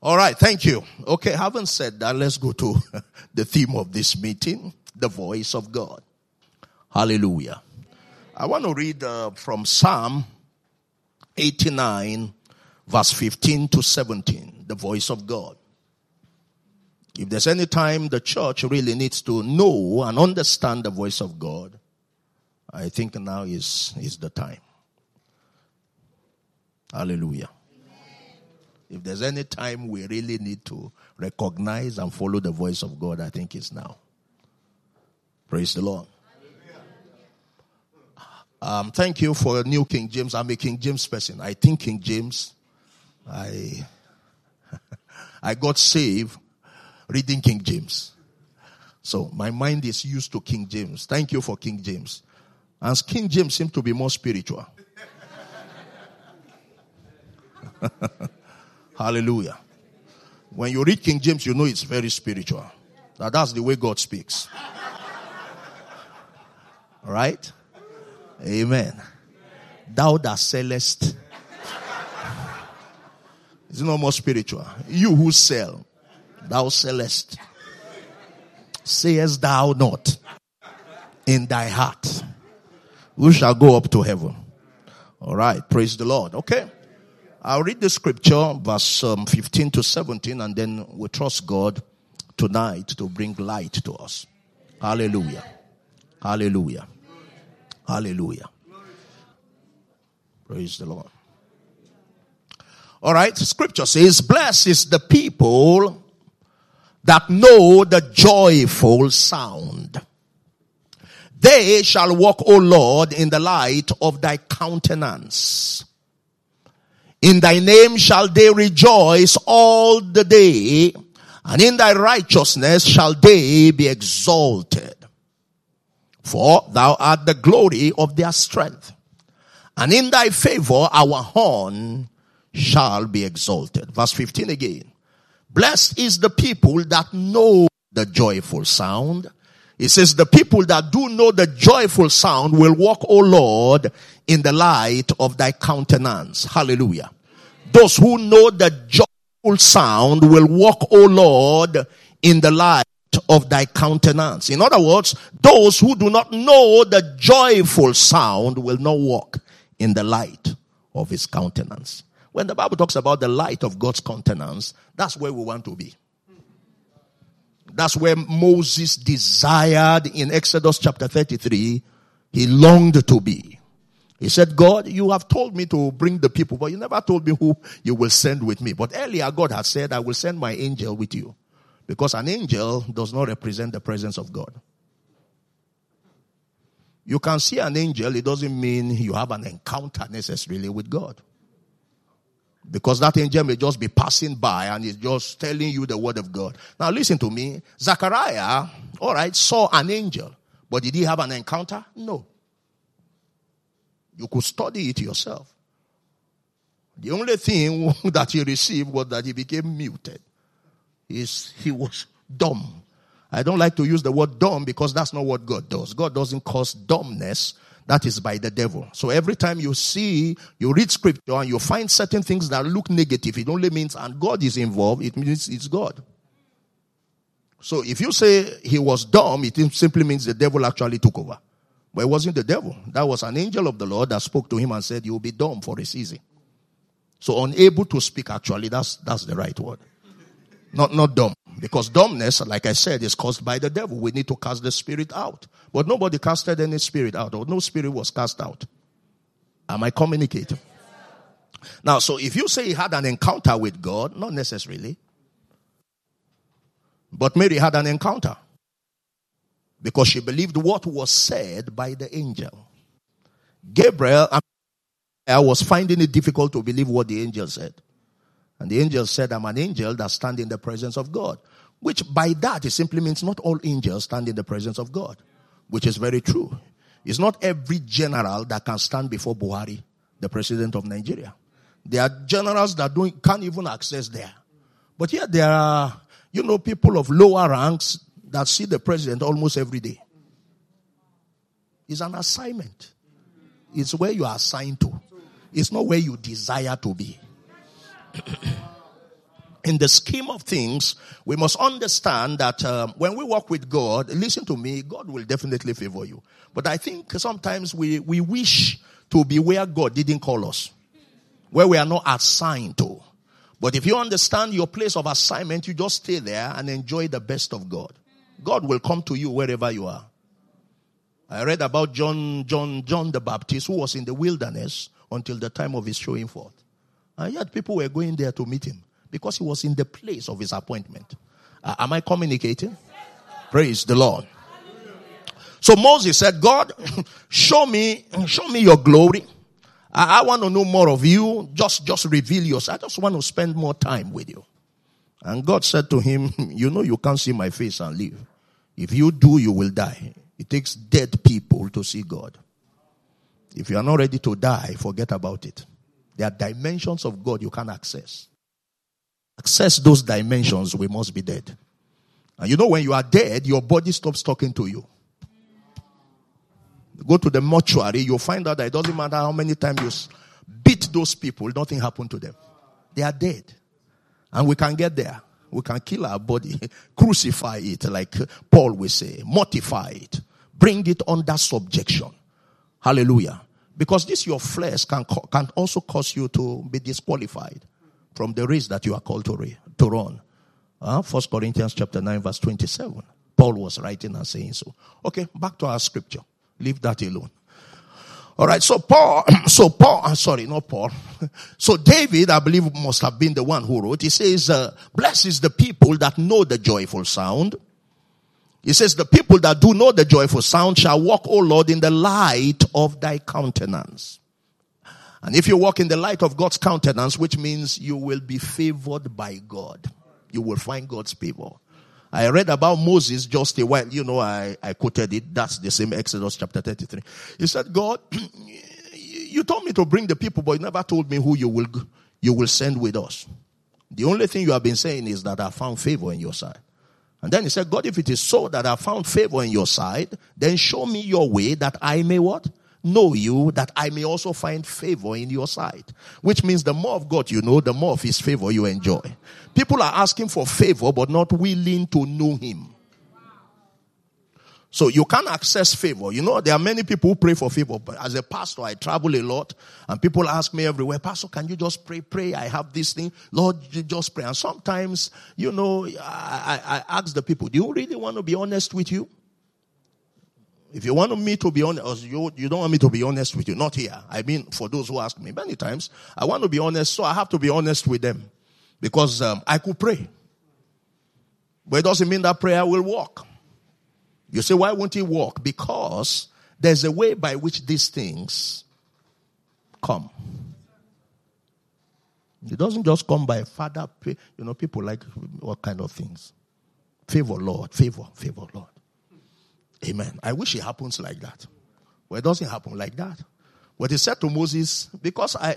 All right, thank you. Okay, having said that, let's go to the theme of this meeting, the voice of God. Hallelujah. I want to read from Psalm 89, verse 15 to 17, the voice of God. If there's any time the church really needs to know and understand the voice of God, I think now is the time. Hallelujah. If there's any time we really need to recognize and follow the voice of God, I think it's now. Praise the Lord. Thank you for New King James. I'm a King James person. I think King James. I got saved reading King James. So my mind is used to King James. Thank you for King James. And King James seems to be more spiritual. Hallelujah. When you read King James, you know it's very spiritual. Now, that's the way God speaks. All right? Amen. Thou that sellest. It's no more spiritual. You who sell, thou sellest. Sayest thou not in thy heart, who shall go up to heaven? All right. Praise the Lord. Okay. I'll read the scripture, verse 15 to 17, and then we trust God tonight to bring light to us. Hallelujah. Hallelujah. Hallelujah. Praise the Lord. All right, scripture says, blessed is the people that know the joyful sound. They shall walk, O Lord, in the light of thy countenance. In thy name shall they rejoice all the day, and in thy righteousness shall they be exalted. For thou art the glory of their strength, and in thy favor our horn shall be exalted. Verse 15 again. Blessed is the people that know the joyful sound. It says the people that do know the joyful sound will walk, O Lord, in the light of thy countenance. Hallelujah. Those who know the joyful sound will walk, O Lord, in the light of thy countenance. In other words, those who do not know the joyful sound will not walk in the light of his countenance. When the Bible talks about the light of God's countenance, that's where we want to be. That's where Moses desired in Exodus chapter 33. He longed to be. He said, God, you have told me to bring the people, but you never told me who you will send with me. But earlier God had said, I will send my angel with you. Because an angel does not represent the presence of God. You can see an angel. It doesn't mean you have an encounter necessarily with God. Because that angel may just be passing by and is just telling you the word of God. Now listen to me. Zachariah, all right, saw an angel. But did he have an encounter? No. You could study it yourself. The only thing that he received was that he became muted. He was dumb. I don't like to use the word dumb because that's not what God does. God doesn't cause dumbness. That is by the devil. So every time you read scripture and you find certain things that look negative, it only means, and God is involved, it means it's God. So if you say he was dumb, it simply means the devil actually took over. But it wasn't the devil. That was an angel of the Lord that spoke to him and said, you'll be dumb for a season. So unable to speak, actually, that's the right word. Not dumb. Because dumbness, like I said, is caused by the devil. We need to cast the spirit out. But nobody casted any spirit out, or no spirit was cast out. Am I communicating? Now, so if you say he had an encounter with God, not necessarily. But Mary had an encounter. Because she believed what was said by the angel. Gabriel was finding it difficult to believe what the angel said. And the angel said, I'm an angel that stands in the presence of God. Which by that, it simply means not all angels stand in the presence of God. Which is very true. It's not every general that can stand before Buhari, the president of Nigeria. There are generals that can't even access there. But here there are, people of lower ranks that see the president almost every day. It's an assignment. It's where you are assigned to. It's not where you desire to be. in the scheme of things, we must understand that when we walk with God, listen to me, God will definitely favor you. But I think sometimes we wish to be where God didn't call us, where we are not assigned to. But if you understand your place of assignment, you just stay there and enjoy the best of God. God will come to you wherever you are. I read about John the Baptist, who was in the wilderness until the time of his showing forth. And yet people were going there to meet him because he was in the place of his appointment. Am I communicating? Praise the Lord. So Moses said, God, show me your glory. I want to know more of you. Just reveal yourself. I just want to spend more time with you. And God said to him, you know you can't see my face and live. If you do, you will die. It takes dead people to see God. If you are not ready to die, forget about it. There are dimensions of God you can't access. Access those dimensions, we must be dead. And you know when you are dead, your body stops talking to you. Go to the mortuary, you'll find out that it doesn't matter how many times you beat those people, nothing happened to them. They are dead. And we can get there. We can kill our body, crucify it, like Paul will say, mortify it, bring it under subjection. Hallelujah. Because this, your flesh, can also cause you to be disqualified from the race that you are called to run. 1 Corinthians chapter 9, verse 27. Paul was writing and saying so. Okay, back to our scripture. Leave that alone. All right, So David, I believe, must have been the one who wrote. He says, blessed is the people that know the joyful sound. He says, the people that do know the joyful sound shall walk, O Lord, in the light of thy countenance. And if you walk in the light of God's countenance, which means you will be favored by God. You will find God's favor. I read about Moses just a while. You know, I quoted it. That's the same Exodus chapter 33. He said, God, you told me to bring the people, but you never told me who you will send with us. The only thing you have been saying is that I found favor in your sight. And then he said, God, if it is so that I found favor in your sight, then show me your way that I may what? Know you, that I may also find favor in your sight. Which means the more of God you know, the more of his favor you enjoy. People are asking for favor but not willing to know him. So you can't access favor. You know, there are many people who pray for favor. But as a pastor, I travel a lot and people ask me everywhere, Pastor, can you just pray? I have this thing. Lord, just pray. And sometimes, you know, I ask the people, do you really want to be honest with you? If you want me to be honest, you don't want me to be honest with you. Not here. I mean, for those who ask me many times, I want to be honest, so I have to be honest with them. Because I could pray. But it doesn't mean that prayer will work. You say, why won't it work? Because there's a way by which these things come. It doesn't just come by Father, you know, people like all kind of things. Favor, Lord. Favor, Lord. Amen. I wish it happens like that. Well, it doesn't happen like that. But he said to Moses, because I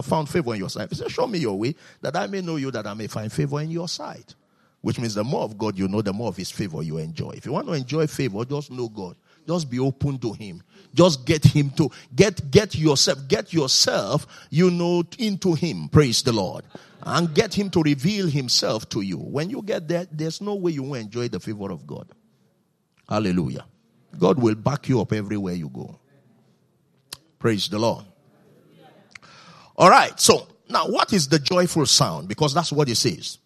found favor in your sight. He said, show me your way that I may know you, that I may find favor in your sight. Which means the more of God you know, the more of his favor you enjoy. If you want to enjoy favor, just know God. Just be open to him. Just get him to, get yourself, you know, into him. Praise the Lord. And get him to reveal himself to you. When you get there, there's no way you won't enjoy the favor of God. Hallelujah. God will back you up everywhere you go. Praise the Lord. All right. So now what is the joyful sound? Because that's what it says.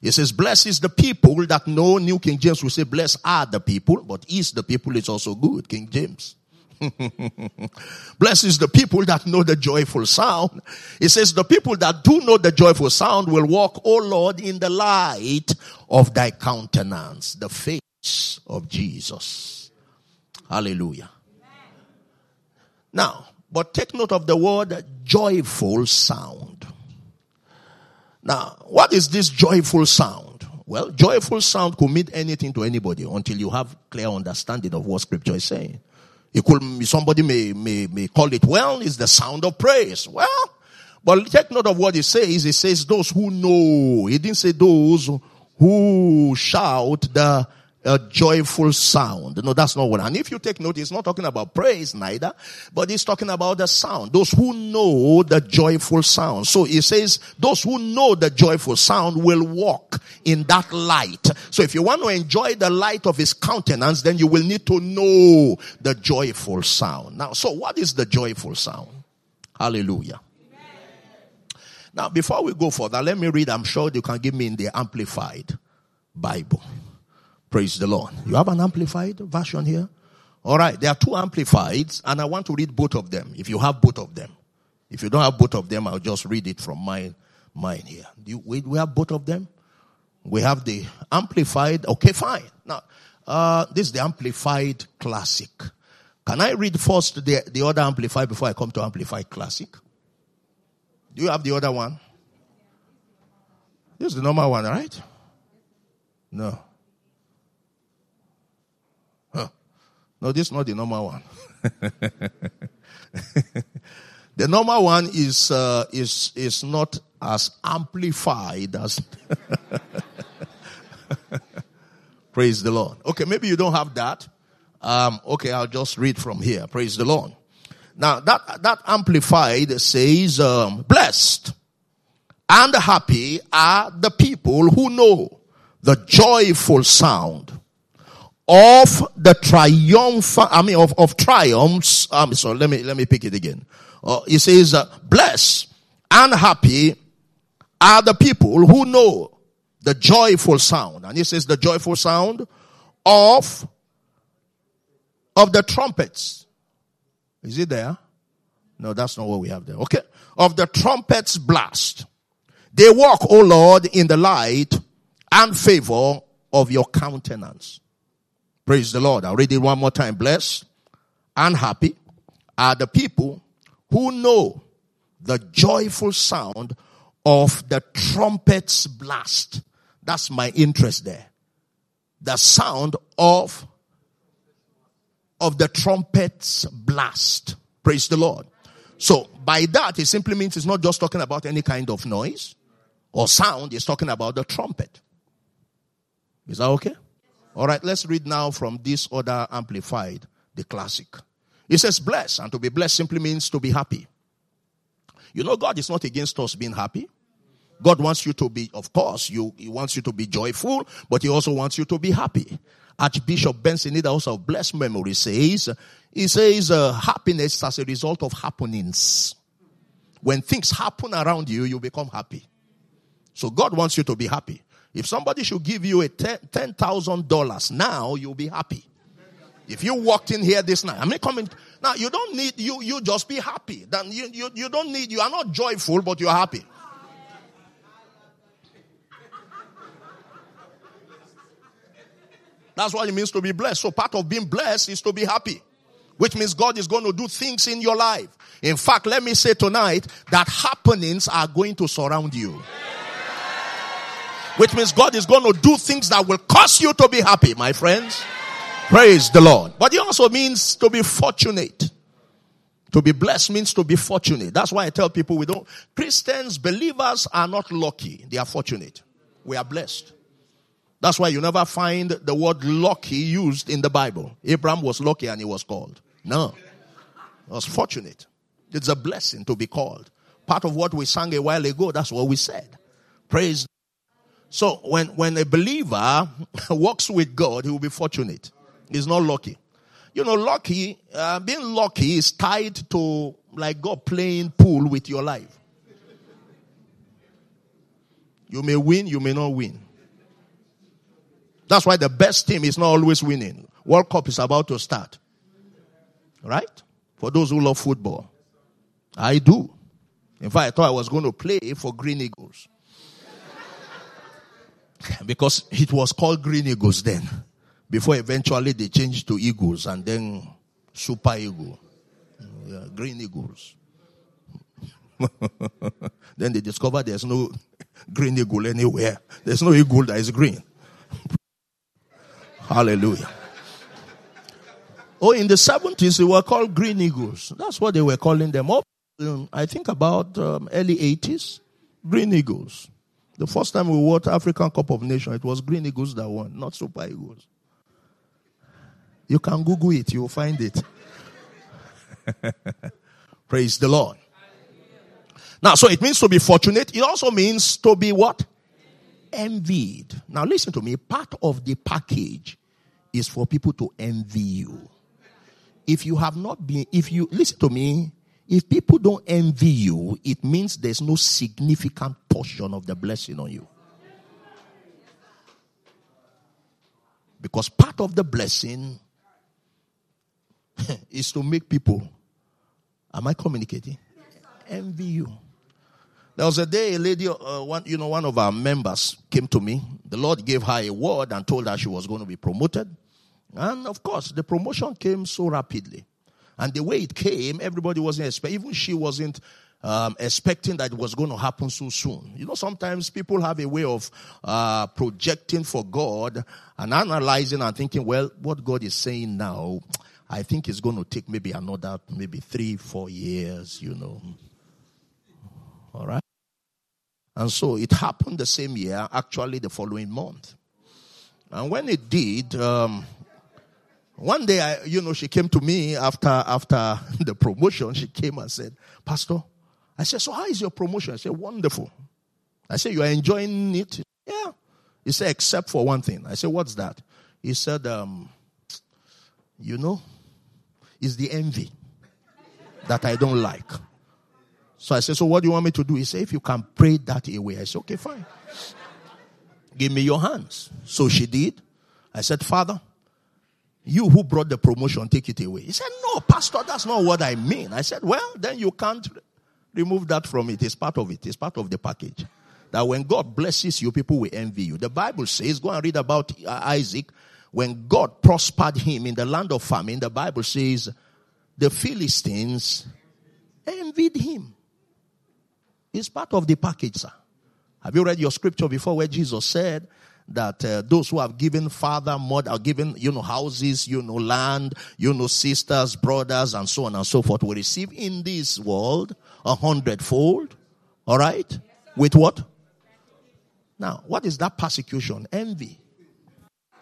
It says, blessed is the people that know. New King James will say, blessed are the people. But is the people is also good, King James. Blessed is the people that know the joyful sound. It says, the people that do know the joyful sound will walk, O Lord, in the light of thy countenance. The faith. Of Jesus. Hallelujah. Now, but take note of the word joyful sound. Now, what is this joyful sound? Well, joyful sound could mean anything to anybody until you have clear understanding of what scripture is saying. It could, somebody may call it, well, it's the sound of praise. Well, but take note of what it says. It says those who know. It didn't say those who shout the a joyful sound. No, that's not what. And if you take note, he's not talking about praise neither, but he's talking about the sound. Those who know the joyful sound. So he says, those who know the joyful sound will walk in that light. So if you want to enjoy the light of his countenance, then you will need to know the joyful sound. Now, so what is the joyful sound? Hallelujah. Amen. Now, before we go further, let me read. I'm sure you can give me in the Amplified Bible. Praise the Lord. You have an Amplified version here? All right. There are two Amplifieds, and I want to read both of them, if you have both of them. If you don't have both of them, I'll just read it from mine here. We have both of them? We have the Amplified. Okay, fine. Now, this is the Amplified Classic. Can I read first the other Amplified before I come to Amplified Classic? Do you have the other one? This is the normal one, right? No. No, this is not the normal one. The normal one is not as amplified as. Praise the Lord. Okay, maybe you don't have that. Okay, I'll just read from here. Praise the Lord. Now that Amplified says, "Blessed and happy are the people who know the joyful sound of the triumph, of triumphs." So let me pick it again. It says, "Blessed and happy are the people who know the joyful sound," and it says the joyful sound of the trumpets. Is it there? No, that's not what we have there. Okay, of the trumpets' blast. They walk, O Lord, in the light and favor of your countenance. Praise the Lord. I'll read it one more time. Blessed and happy are the people who know the joyful sound of the trumpet's blast. That's my interest there. The sound of the trumpet's blast. Praise the Lord. So by that, it simply means it's not just talking about any kind of noise or sound. It's talking about the trumpet. Is that okay? All right, let's read now from this other Amplified, the Classic. It says, "Blessed," and to be blessed simply means to be happy. You know, God is not against us being happy. God wants you to be, of course, He wants you to be joyful, but He also wants you to be happy. Archbishop Benson, also of blessed memory, says, happiness as a result of happenings. When things happen around you, you become happy. So God wants you to be happy. If somebody should give you a $10,000 now, you'll be happy. If you walked in here this night, now you don't need, you just be happy. Then you don't need, you are not joyful, but you're happy. That's what it means to be blessed. So part of being blessed is to be happy, which means God is going to do things in your life. In fact, let me say tonight that happenings are going to surround you. Which means God is going to do things that will cause you to be happy, my friends. Praise the Lord. But it also means to be fortunate. To be blessed means to be fortunate. That's why I tell people Christians, believers are not lucky. They are fortunate. We are blessed. That's why you never find the word lucky used in the Bible. Abraham was lucky and he was called. No. He was fortunate. It's a blessing to be called. Part of what we sang a while ago, that's what we said. Praise the Lord. So when a believer walks with God, he will be fortunate. He's not lucky. You know, being lucky is tied to like God playing pool with your life. You may win, you may not win. That's why the best team is not always winning. World Cup is about to start. Right? For those who love football. I do. In fact, I thought I was going to play for Green Eagles. Because it was called Green Eagles then. Before eventually they changed to Eagles and then Super Eagle. Yeah, Green Eagles. Then they discovered there's no Green Eagle anywhere. There's no eagle that is green. Hallelujah. Oh, in the 70s they were called Green Eagles. That's what they were calling them. I think about early 80s, Green Eagles. The first time we won African Cup of Nations, it was Green Eagles that won, not Super Eagles. You can Google it. You'll find it. Praise the Lord. Now, so it means to be fortunate. It also means to be what? Envied. Now, listen to me. Part of the package is for people to envy you. If you have not been, listen to me, if people don't envy you, it means there's no significant portion of the blessing on you. Because part of the blessing is to make people, am I communicating? Envy you. There was a day a lady, one of our members came to me. The Lord gave her a word and told her she was going to be promoted. And of course, the promotion came so rapidly. And the way it came, everybody wasn't expecting. Even she wasn't expecting that it was going to happen so soon. You know, sometimes people have a way of projecting for God and analyzing and thinking, well, what God is saying now, I think it's going to take maybe 3-4 years, you know. All right? And so it happened the same year, actually the following month. And when it did... one day, she came to me after the promotion. She came and said, Pastor, I said, so how is your promotion? I said, wonderful. I said, you are enjoying it? Yeah. He said, except for one thing. I said, what's that? He said, it's the envy that I don't like. So I said, so what do you want me to do? He said, if you can pray that away. I said, okay, fine. Give me your hands. So she did. I said, Father, you who brought the promotion, take it away. He said, no, Pastor, that's not what I mean. I said, well, then you can't remove that from it. It's part of it. It's part of the package. That when God blesses you, people will envy you. The Bible says, go and read about Isaac. When God prospered him in the land of famine, the Bible says, the Philistines envied him. It's part of the package, sir. Have you read your scripture before where Jesus said, that those who have given father, mother, are given, houses, land, sisters, brothers, and so on and so forth, will receive in this world 100-fold. All right? Yes, with what? Now, what is that persecution? Envy.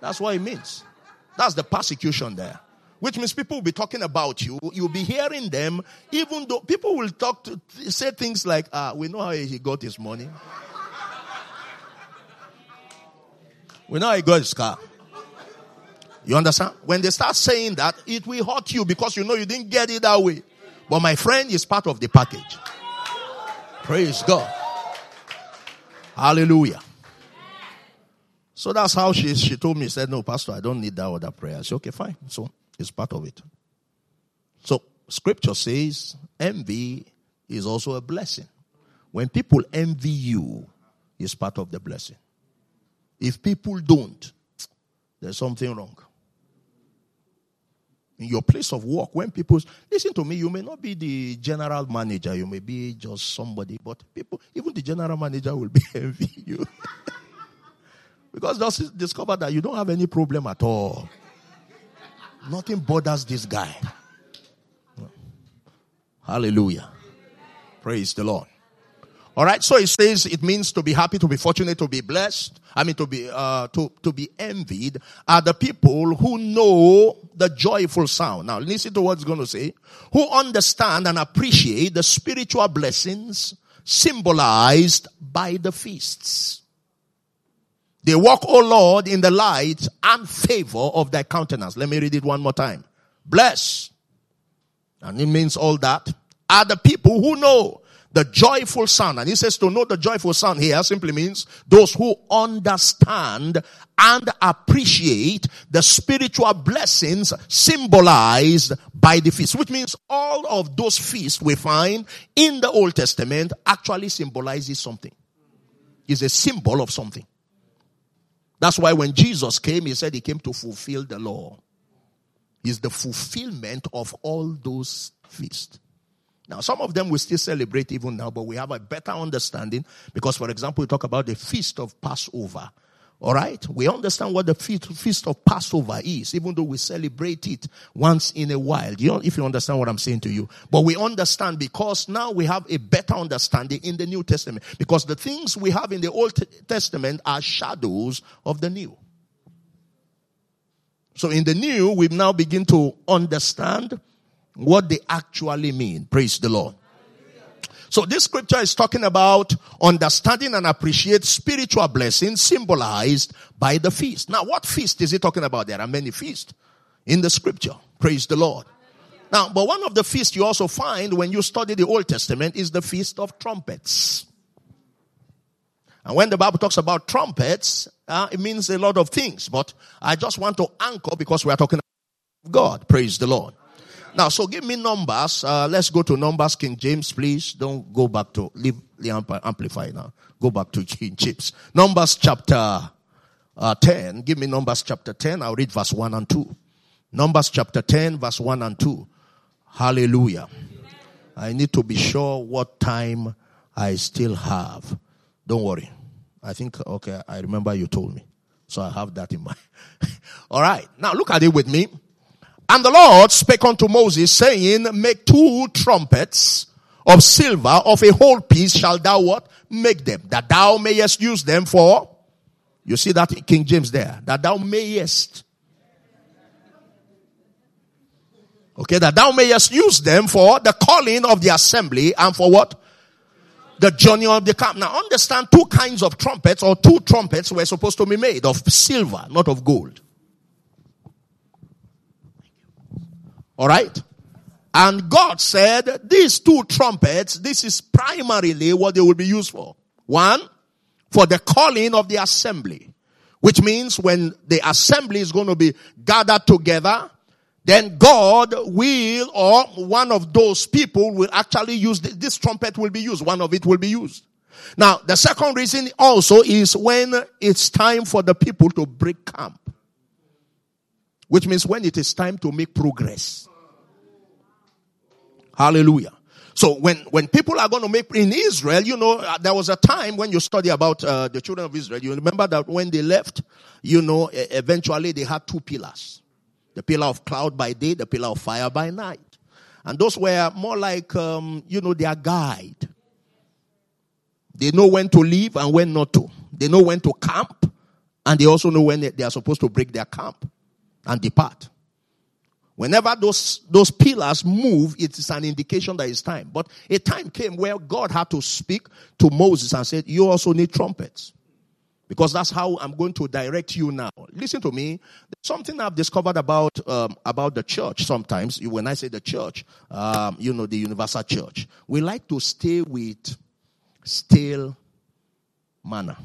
That's what it means. That's the persecution there. Which means people will be talking about you. You'll be hearing them, even though people will say things like, we know how he got his money. We know he got his car. You understand? When they start saying that, it will hurt you because you know you didn't get it that way. But my friend is part of the package. Praise God. Hallelujah. So that's how she told me. She said, no, Pastor, I don't need that other prayer. I said, okay, fine. So it's part of it. So scripture says envy is also a blessing. When people envy you, it's part of the blessing. If people don't, there's something wrong. In your place of work, when people... Listen to me, you may not be the general manager. You may be just somebody. But people, even the general manager will be envying you. Because they'll discover that you don't have any problem at all. Nothing bothers this guy. Hallelujah. Praise the Lord. All right, so it says it means to be happy, to be fortunate, to be blessed. I mean, to be envied are the people who know the joyful sound. Now, listen to what it's going to say. Who understand and appreciate the spiritual blessings symbolized by the feasts. They walk, O Lord, in the light and favor of thy countenance. Let me read it one more time. Bless, and it means all that, are the people who know the joyful sound. And he says to know the joyful sound here simply means those who understand and appreciate the spiritual blessings symbolized by the feast. Which means all of those feasts we find in the Old Testament actually symbolizes something. It's a symbol of something. That's why when Jesus came, he said he came to fulfill the law. It's the fulfillment of all those feasts. Now, some of them we still celebrate even now, but we have a better understanding because, for example, we talk about the Feast of Passover, all right? We understand what the Feast of Passover is, even though we celebrate it once in a while, if you understand what I'm saying to you. But we understand because now we have a better understanding in the New Testament because the things we have in the Old Testament are shadows of the New. So in the new, we now begin to understand what they actually mean. Praise the Lord. So this scripture is talking about understanding and appreciate spiritual blessings symbolized by the feast. Now, what feast is he talking about? There are many feasts in the scripture. Praise the Lord. Now, but one of the feasts you also find when you study the Old Testament is the Feast of Trumpets. And when the Bible talks about trumpets, it means a lot of things. But I just want to anchor because we are talking about God. Praise the Lord. Now, so give me Numbers. Let's go to Numbers, King James, please. Don't go back to, leave the Amplify now. Go back to King James. Numbers chapter 10. Give me Numbers chapter 10. I'll read verse 1 and 2. Numbers chapter 10, verse 1 and 2. Hallelujah. I need to be sure what time I still have. Don't worry. I think, okay, I remember you told me. So I have that in mind. All right. Now look at it with me. And the Lord spake unto Moses, saying, make two trumpets of silver of a whole piece shall thou what? Make them, that thou mayest use them for. You see that in King James there. That thou mayest. Okay, that thou mayest use them for the calling of the assembly and for what? The journey of the camp. Now understand, two kinds of trumpets or two trumpets were supposed to be made of silver, not of gold. All right. And God said, these two trumpets, this is primarily what they will be used for. One, for the calling of the assembly, which means when the assembly is going to be gathered together, then God will, or one of those people will actually use, this trumpet will be used. One of it will be used. Now, the second reason also is when it's time for the people to break camp, which means when it is time to make progress. Hallelujah. So when people are going to make, in Israel, you know, there was a time when you study about the children of Israel. You remember that when they left, you know, eventually they had two pillars. The pillar of cloud by day, the pillar of fire by night. And those were more like, you know, their guide. They know when to leave and when not to. They know when to camp. And they also know when they are supposed to break their camp and depart. Whenever those pillars move, it is an indication that it's time. But a time came where God had to speak to Moses and said, you also need trumpets. Because that's how I'm going to direct you now. Listen to me. Something I've discovered about the church sometimes, when I say the church, you know, the universal church, we like to stay with stale manna.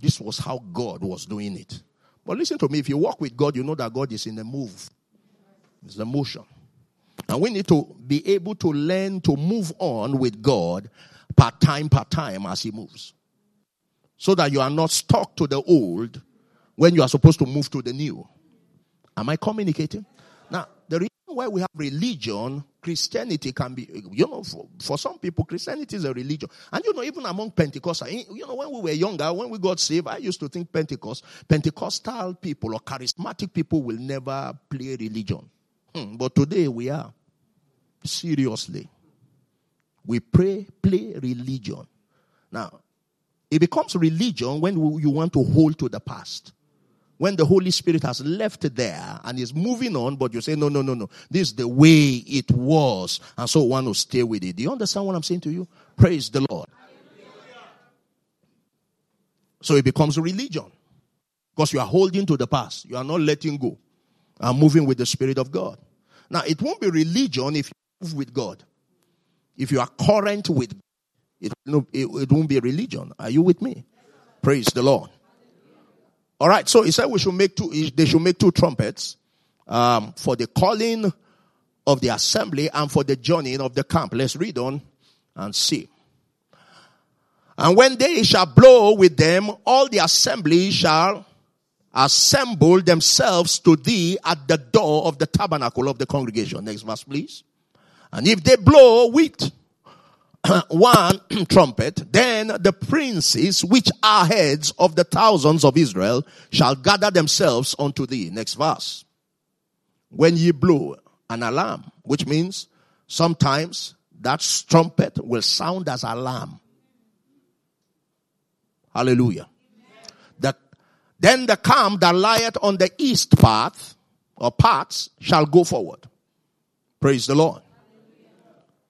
This was how God was doing it. But listen to me, if you walk with God, you know that God is in the move. It's the motion. And we need to be able to learn to move on with God part time as he moves. So that you are not stuck to the old when you are supposed to move to the new. Am I communicating? Now, the reason why we have religion, Christianity can be, you know, for some people, Christianity is a religion. And you know, even among Pentecostals, you know, when we were younger, when we got saved, I used to think Pentecostal people or charismatic people will never play religion. But today we are. Seriously. We play religion. Now, it becomes religion when you want to hold to the past. When the Holy Spirit has left there and is moving on, but you say, no. This is the way it was. And so one will stay with it. Do you understand what I'm saying to you? Praise the Lord. So it becomes religion. Because you are holding to the past. You are not letting go. And moving with the Spirit of God. Now, it won't be religion if you move with God. If you are current with God, it won't be religion. Are you with me? Praise the Lord. All right, so he said they should make two trumpets for the calling of the assembly and for the journeying of the camp. Let's read on and see. And when they shall blow with them, all the assembly shall assemble themselves to thee at the door of the tabernacle of the congregation. Next verse, please. And if they blow with one trumpet, then the princes which are heads of the thousands of Israel shall gather themselves unto thee. Next verse. When ye blow an alarm, which means sometimes that trumpet will sound as alarm. Hallelujah. The Then the camp that lieth on the east path or paths shall go forward. Praise the Lord.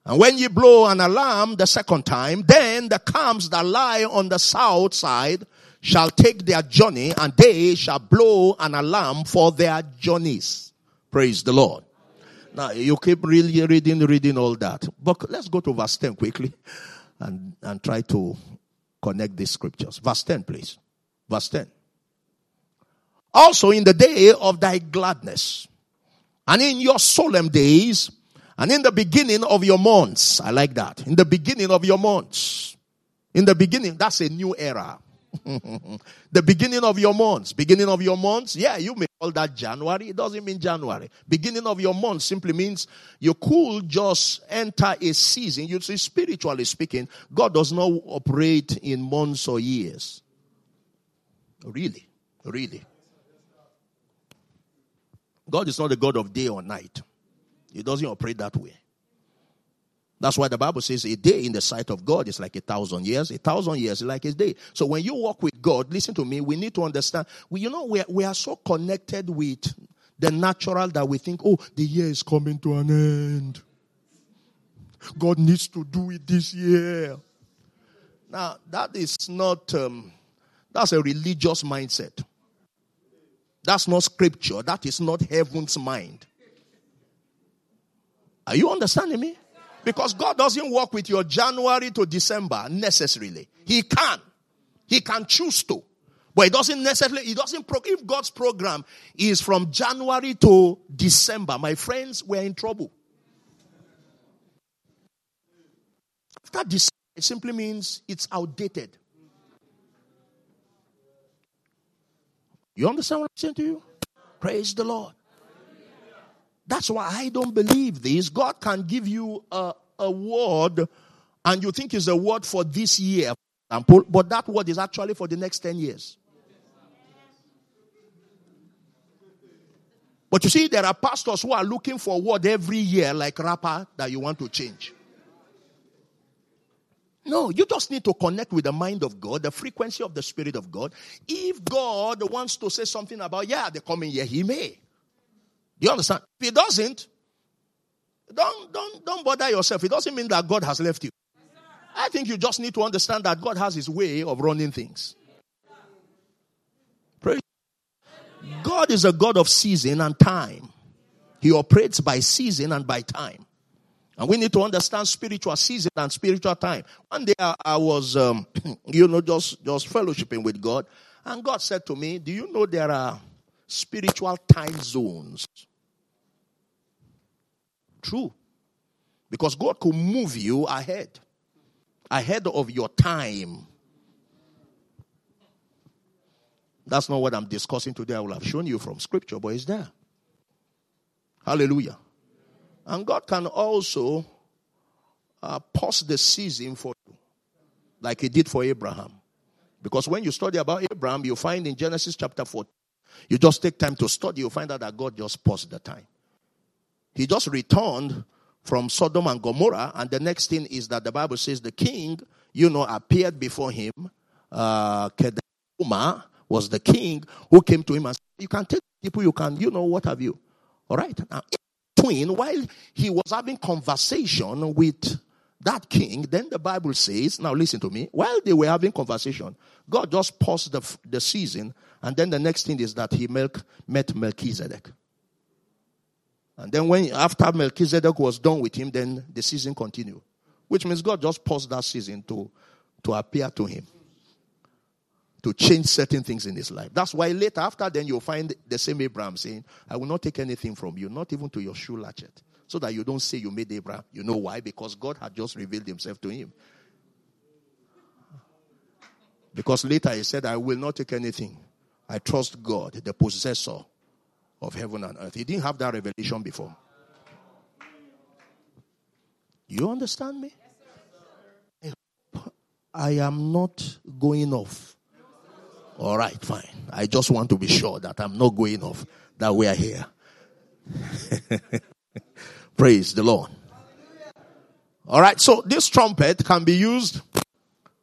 And when ye blow an alarm the second time, then the camps that lie on the south side shall take their journey, and they shall blow an alarm for their journeys. Praise the Lord. Now, you keep really reading all that. But let's go to verse 10 quickly and try to connect these scriptures. Verse 10, please. Verse 10. Also in the day of thy gladness, and in your solemn days, and in the beginning of your months. I like that. In the beginning of your months. In the beginning, that's a new era. The beginning of your months. Beginning of your months. Yeah, you may call that January. It doesn't mean January. Beginning of your month simply means you could just enter a season. You see, spiritually speaking, God does not operate in months or years. Really. Really. God is not the God of day or night. He doesn't operate that way. That's why the Bible says a day in the sight of God is like 1,000 years. 1,000 years is like a day. So when you walk with God, listen to me, we need to understand. We are so connected with the natural that we think, oh, the year is coming to an end. God needs to do it this year. Now, that is not, that's a religious mindset. That's not scripture. That is not heaven's mind. Are you understanding me? Because God doesn't work with your January to December necessarily. He can choose to. But it doesn't necessarily, if God's program is from January to December, my friends, we're in trouble. After December, it simply means it's outdated. You understand what I'm saying to you? Praise the Lord. That's why I don't believe this. God can give you a word and you think it's a word for this year, for example, but that word is actually for the next 10 years. But you see, there are pastors who are looking for a word every year like rapper that you want to change. No, you just need to connect with the mind of God, the frequency of the Spirit of God. If God wants to say something about, the coming year, he may. You understand? If he doesn't, don't bother yourself. It doesn't mean that God has left you. I think you just need to understand that God has his way of running things. Praise. God is a God of season and time. He operates by season and by time. And we need to understand spiritual season and spiritual time. One day I was, just fellowshipping with God. And God said to me, do you know there are spiritual time zones? True. Because God could move you ahead of your time. That's not what I'm discussing today. I will have shown you from scripture, but it's there. Hallelujah. And God can also pause the season for you, like he did for Abraham. Because when you study about Abraham, you find in Genesis chapter 14, you just take time to study, you find out that God just paused the time. He just returned from Sodom and Gomorrah, and the next thing is that the Bible says the king, appeared before him. Kedma was the king who came to him and said, you can take people, you can, what have you. All right? Now, in between, while he was having conversation with that king, then the Bible says, now listen to me, while they were having conversation, God just paused the season, and then the next thing is that he met Melchizedek. And then after Melchizedek was done with him, then the season continued. Which means God just paused that season to appear to him, to change certain things in his life. That's why later after then you'll find the same Abraham saying, I will not take anything from you, not even to your shoe latchet. So that you don't say you made Abraham. You know why? Because God had just revealed himself to him. Because later he said, I will not take anything. I trust God, the possessor of heaven and earth. He didn't have that revelation before. You understand me? I am not going off. All right, fine. I just want to be sure that I'm not going off. That we are here. Praise the Lord. All right, so this trumpet can be used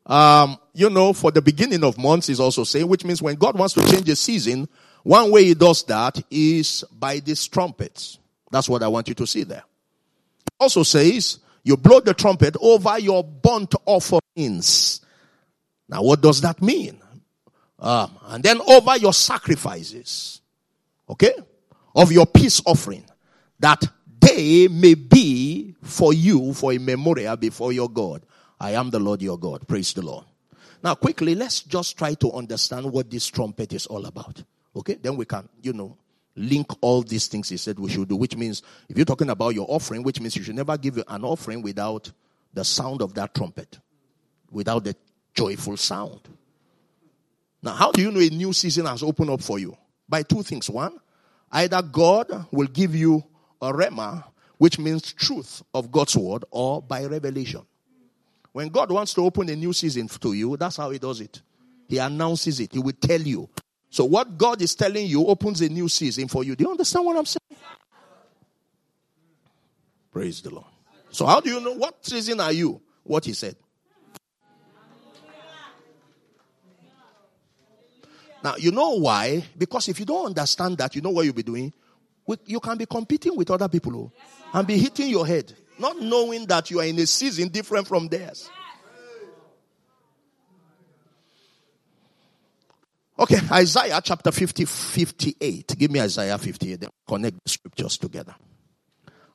For the beginning of months is also saying, which means when God wants to change a season, one way he does that is by these trumpets. That's what I want you to see there. Also says, you blow the trumpet over your burnt offerings. Now, what does that mean? And then over your sacrifices, okay, of your peace offering, that they may be for you for a memorial before your God. I am the Lord your God. Praise the Lord. Now, quickly, let's just try to understand what this trumpet is all about. Okay, then we can, link all these things he said we should do, which means if you're talking about your offering, which means you should never give an offering without the sound of that trumpet, without the joyful sound. Now, how do you know a new season has opened up for you? By two things. One, either God will give you a rhema, which means truth of God's word, or by revelation. When God wants to open a new season to you, that's how he does it. He announces it. He will tell you. So what God is telling you opens a new season for you. Do you understand what I'm saying? Praise the Lord. So how do you know what season are you? What he said. Now, you know why? Because if you don't understand that, you know what you'll be doing? You can be competing with other people and be hitting your head, not knowing that you are in a season different from theirs. Okay, Isaiah chapter 58. Give me Isaiah 58. Then connect the scriptures together.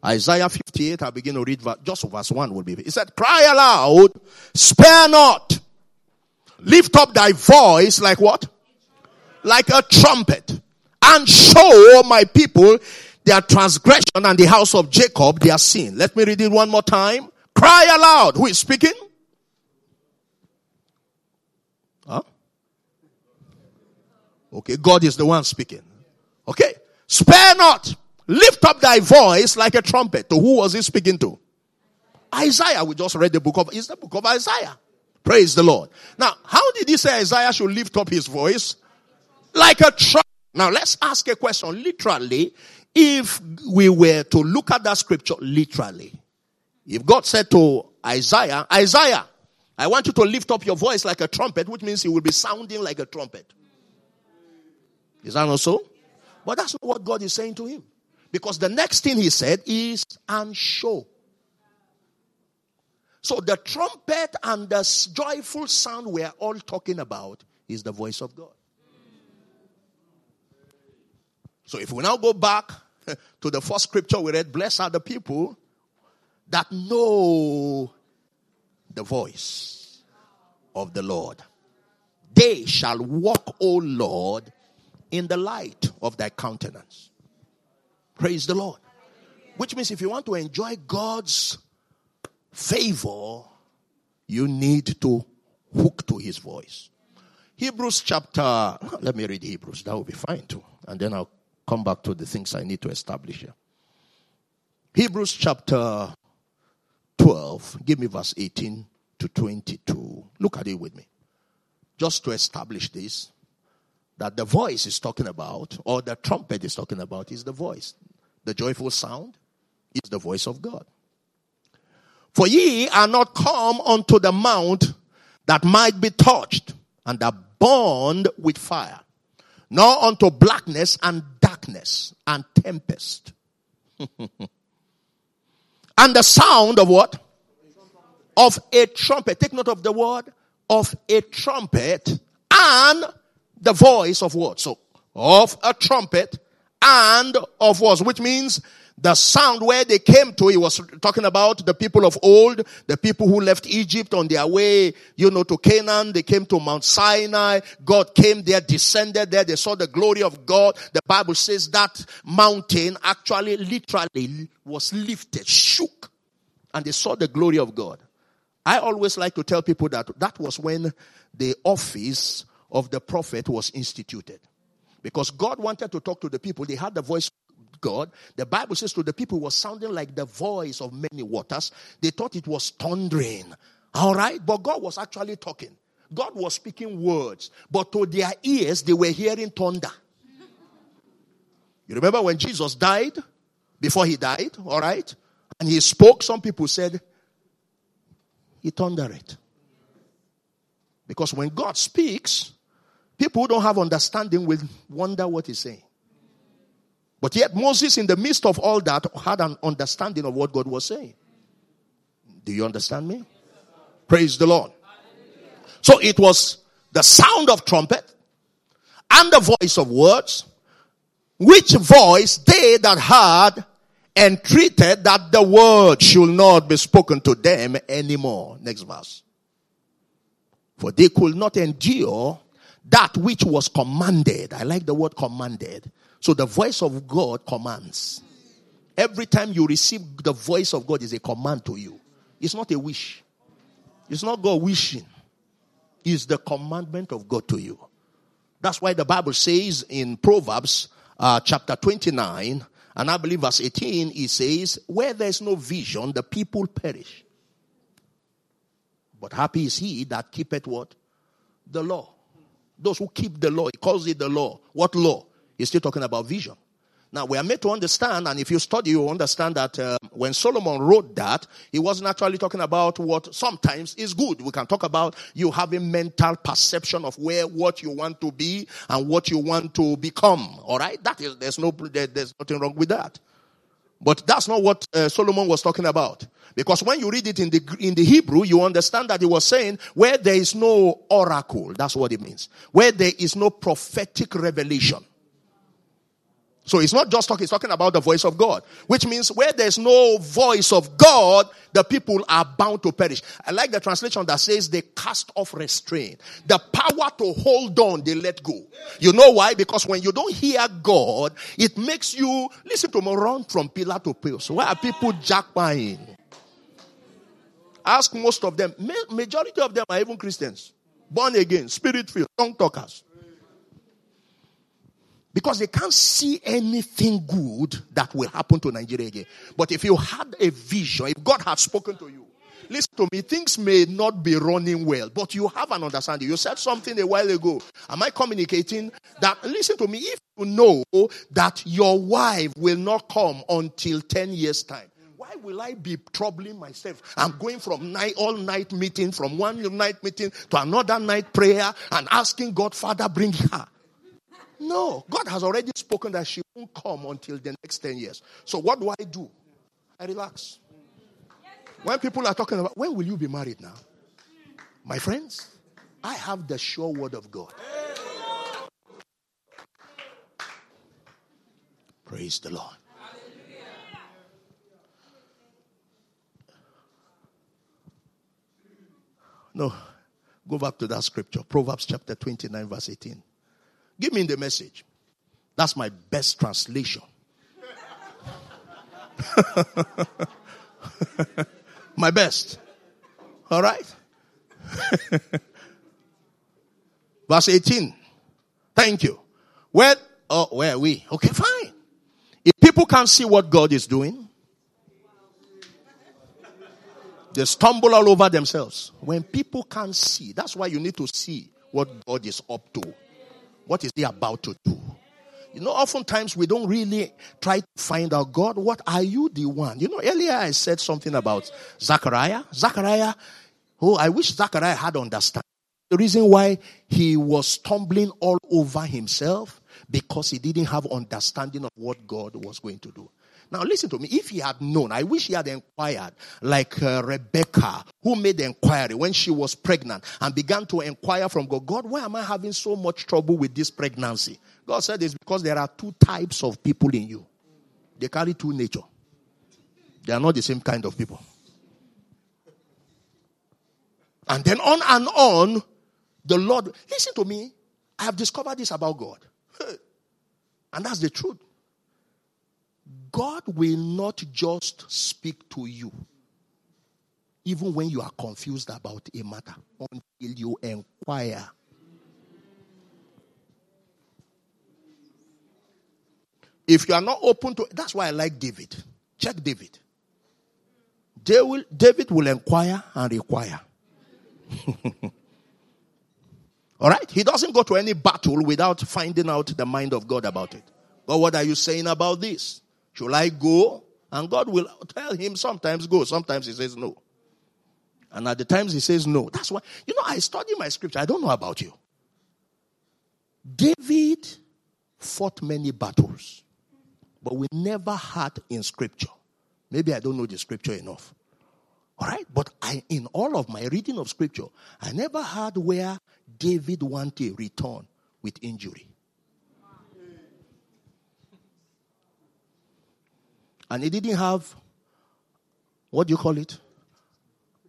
Isaiah 58, I'll begin to read just verse 1 will be. It said, cry aloud, spare not. Lift up thy voice like what? Like a trumpet. And show my people their transgression and the house of Jacob their sin. Let me read it one more time. Cry aloud. Who is speaking? Huh? Okay, God is the one speaking. Okay, spare not. Lift up thy voice like a trumpet. To who was he speaking to? Isaiah. We just read the book of Isaiah. Praise the Lord. Now, how did he say Isaiah should lift up his voice? Like a trumpet. Now, let's ask a question. Literally, if we were to look at that scripture literally, if God said to Isaiah, Isaiah, I want you to lift up your voice like a trumpet, which means he will be sounding like a trumpet. Is that not so? But that's not what God is saying to him. Because the next thing he said is, and show. So the trumpet and the joyful sound we are all talking about is the voice of God. So if we now go back to the first scripture we read, blessed are the people that know the voice of the Lord. They shall walk, O Lord, in the light of thy countenance. Praise the Lord. Which means if you want to enjoy God's favor, you need to hook to his voice. Hebrews chapter, let me read Hebrews. That will be fine too. And then I'll come back to the things I need to establish here. Hebrews chapter 12. Give me verse 18 to 22. Look at it with me. Just to establish this. That the voice is talking about, or the trumpet is talking about, is the voice. The joyful sound is the voice of God. For ye are not come unto the mount that might be touched and that burned with fire, nor unto blackness and darkness and tempest. And the sound of what? Of a trumpet. Take note of the word. Of a trumpet and the voice of what? So, of a trumpet and of what? Which means the sound where they came to, he was talking about the people of old, the people who left Egypt on their way, to Canaan. They came to Mount Sinai. God came there, descended there. They saw the glory of God. The Bible says that mountain actually, literally was lifted, shook, and they saw the glory of God. I always like to tell people that was when the office of the prophet was instituted. Because God wanted to talk to the people. They had the voice of God. The Bible says to the people it was sounding like the voice of many waters. They thought it was thundering. All right? But God was actually talking. God was speaking words. But to their ears, they were hearing thunder. You remember when Jesus died? Before he died, all right? And he spoke, some people said, he thundered. Because when God speaks, people who don't have understanding will wonder what he's saying. But yet Moses, in the midst of all that, had an understanding of what God was saying. Do you understand me? Praise the Lord. So it was the sound of trumpet and the voice of words, which voice they that heard entreated that the word should not be spoken to them anymore. Next verse. For they could not endure that which was commanded. I like the word commanded. So the voice of God commands. Every time you receive the voice of God is a command to you. It's not a wish. It's not God wishing. It's the commandment of God to you. That's why the Bible says in Proverbs chapter 29, and I believe verse 18, it says, where there is no vision, the people perish. But happy is he that keepeth what? The law. Those who keep the law, he calls it the law. What law? He's still talking about vision. Now, we are made to understand, and if you study, you understand that when Solomon wrote that, he wasn't actually talking about what sometimes is good. We can talk about you having mental perception of where what you want to be and what you want to become. All right? That is, there's nothing wrong with that. But that's not what Solomon was talking about. Because when you read it in the Hebrew, you understand that he was saying, where there is no oracle, that's what it means. Where there is no prophetic revelation. So it's not just talking, it's talking about the voice of God. Which means where there's no voice of God, the people are bound to perish. I like the translation that says they cast off restraint. The power to hold on, they let go. You know why? Because when you don't hear God, it makes you, listen to me, run from pillar to pillar. So why are people jackpying? Ask most of them. Majority of them are even Christians. Born again, spirit-filled, tongue talkers. Because they can't see anything good that will happen to Nigeria again. But if you had a vision, if God had spoken to you, listen to me, things may not be running well, but you have an understanding. You said something a while ago. Am I communicating that? Listen to me, if you know that your wife will not come until 10 years' time, why will I be troubling myself? I'm going from all-night meeting, from one night meeting to another night prayer and asking God, Father, bring her. No, God has already spoken that she won't come until the next 10 years. So what do? I relax. When people are talking about, when will you be married now? My friends, I have the sure word of God. Praise the Lord. No, go back to that scripture. Proverbs chapter 29 verse 18. Give me the message. That's my best translation. My best. All right? Verse 18. Thank you. Where are we? Okay, fine. If people can't see what God is doing, they stumble all over themselves. When people can't see, that's why you need to see what God is up to. What is he about to do? You know, oftentimes we don't really try to find out, God, what are you the one? You know, earlier I said something about Zachariah. I wish Zachariah had understanding. The reason why he was stumbling all over himself, because he didn't have understanding of what God was going to do. Now listen to me, if he had known, I wish he had inquired like Rebecca, who made the inquiry when she was pregnant and began to inquire from God, God, why am I having so much trouble with this pregnancy? God said it's because there are two types of people in you. They carry two natures. They are not the same kind of people. And then on and on, the Lord, listen to me, I have discovered this about God. And that's the truth. God will not just speak to you, even when you are confused about a matter, until you inquire. If you are not open to, that's why I like David. Check David. David will inquire and require. All right? He doesn't go to any battle without finding out the mind of God about it. God, what are you saying about this? Should I go? And God will tell him sometimes go, sometimes he says no. And at the times he says no. That's why, I study my scripture. I don't know about you. David fought many battles, but we never had in scripture. Maybe I don't know the scripture enough. All right? But in all of my reading of scripture, I never had where David one day returned with injury. And he didn't have, what do you call it?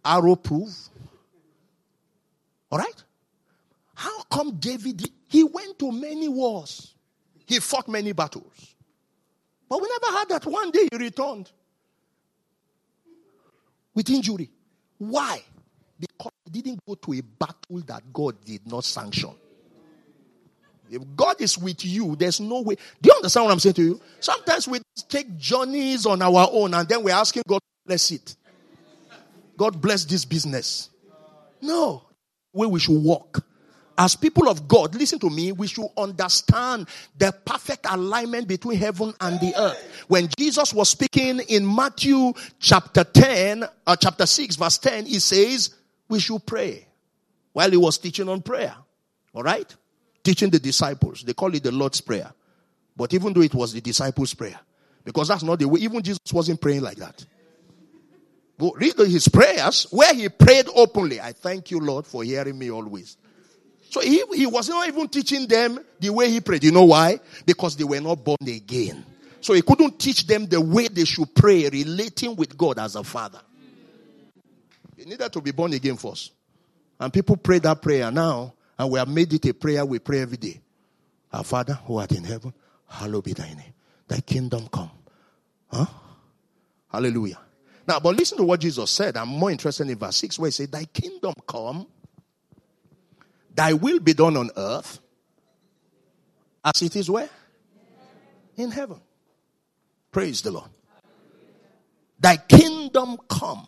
Arrow proof. All right? How come David, he went to many wars. He fought many battles. But we never had that one day he returned with injury. Why? Because he didn't go to a battle that God did not sanction. If God is with you, there's no way. Do you understand what I'm saying to you? Sometimes we take journeys on our own and then we're asking God to bless it. God bless this business. No. The way we should walk. As people of God, listen to me, we should understand the perfect alignment between heaven and the earth. When Jesus was speaking in Matthew chapter 6, verse 10, he says, we should pray. While he was teaching on prayer. All right? Teaching the disciples. They call it the Lord's Prayer. But even though it was the disciples' prayer. Because that's not the way. Even Jesus wasn't praying like that. But read his prayers where he prayed openly. I thank you, Lord, for hearing me always. So he was not even teaching them the way he prayed. You know why? Because they were not born again. So he couldn't teach them the way they should pray, relating with God as a father. They needed to be born again first. And people pray that prayer now, and we have made it a prayer we pray every day. Our Father who art in heaven, hallowed be thy name. Thy kingdom come. Huh? Hallelujah. Now, but listen to what Jesus said. I'm more interested in verse 6 where he said, thy kingdom come. Thy will be done on earth as it is where? In heaven. Praise the Lord. Thy kingdom come.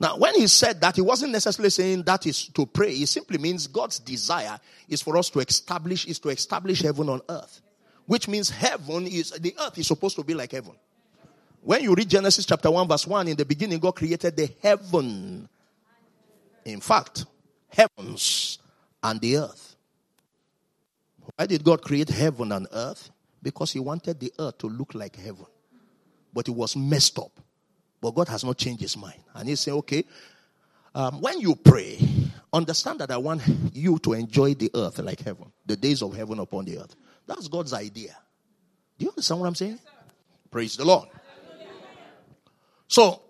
Now, when he said that, he wasn't necessarily saying that is to pray. It simply means God's desire is for us to establish heaven on earth. Which means the earth is supposed to be like heaven. When you read Genesis chapter 1 verse 1, in the beginning God created the heaven. In fact, heavens and the earth. Why did God create heaven and earth? Because he wanted the earth to look like heaven. But it was messed up. But God has not changed his mind. And he said, okay, when you pray, understand that I want you to enjoy the earth like heaven. The days of heaven upon the earth. That's God's idea. Do you understand what I'm saying? Yes, praise the Lord. Hallelujah. So,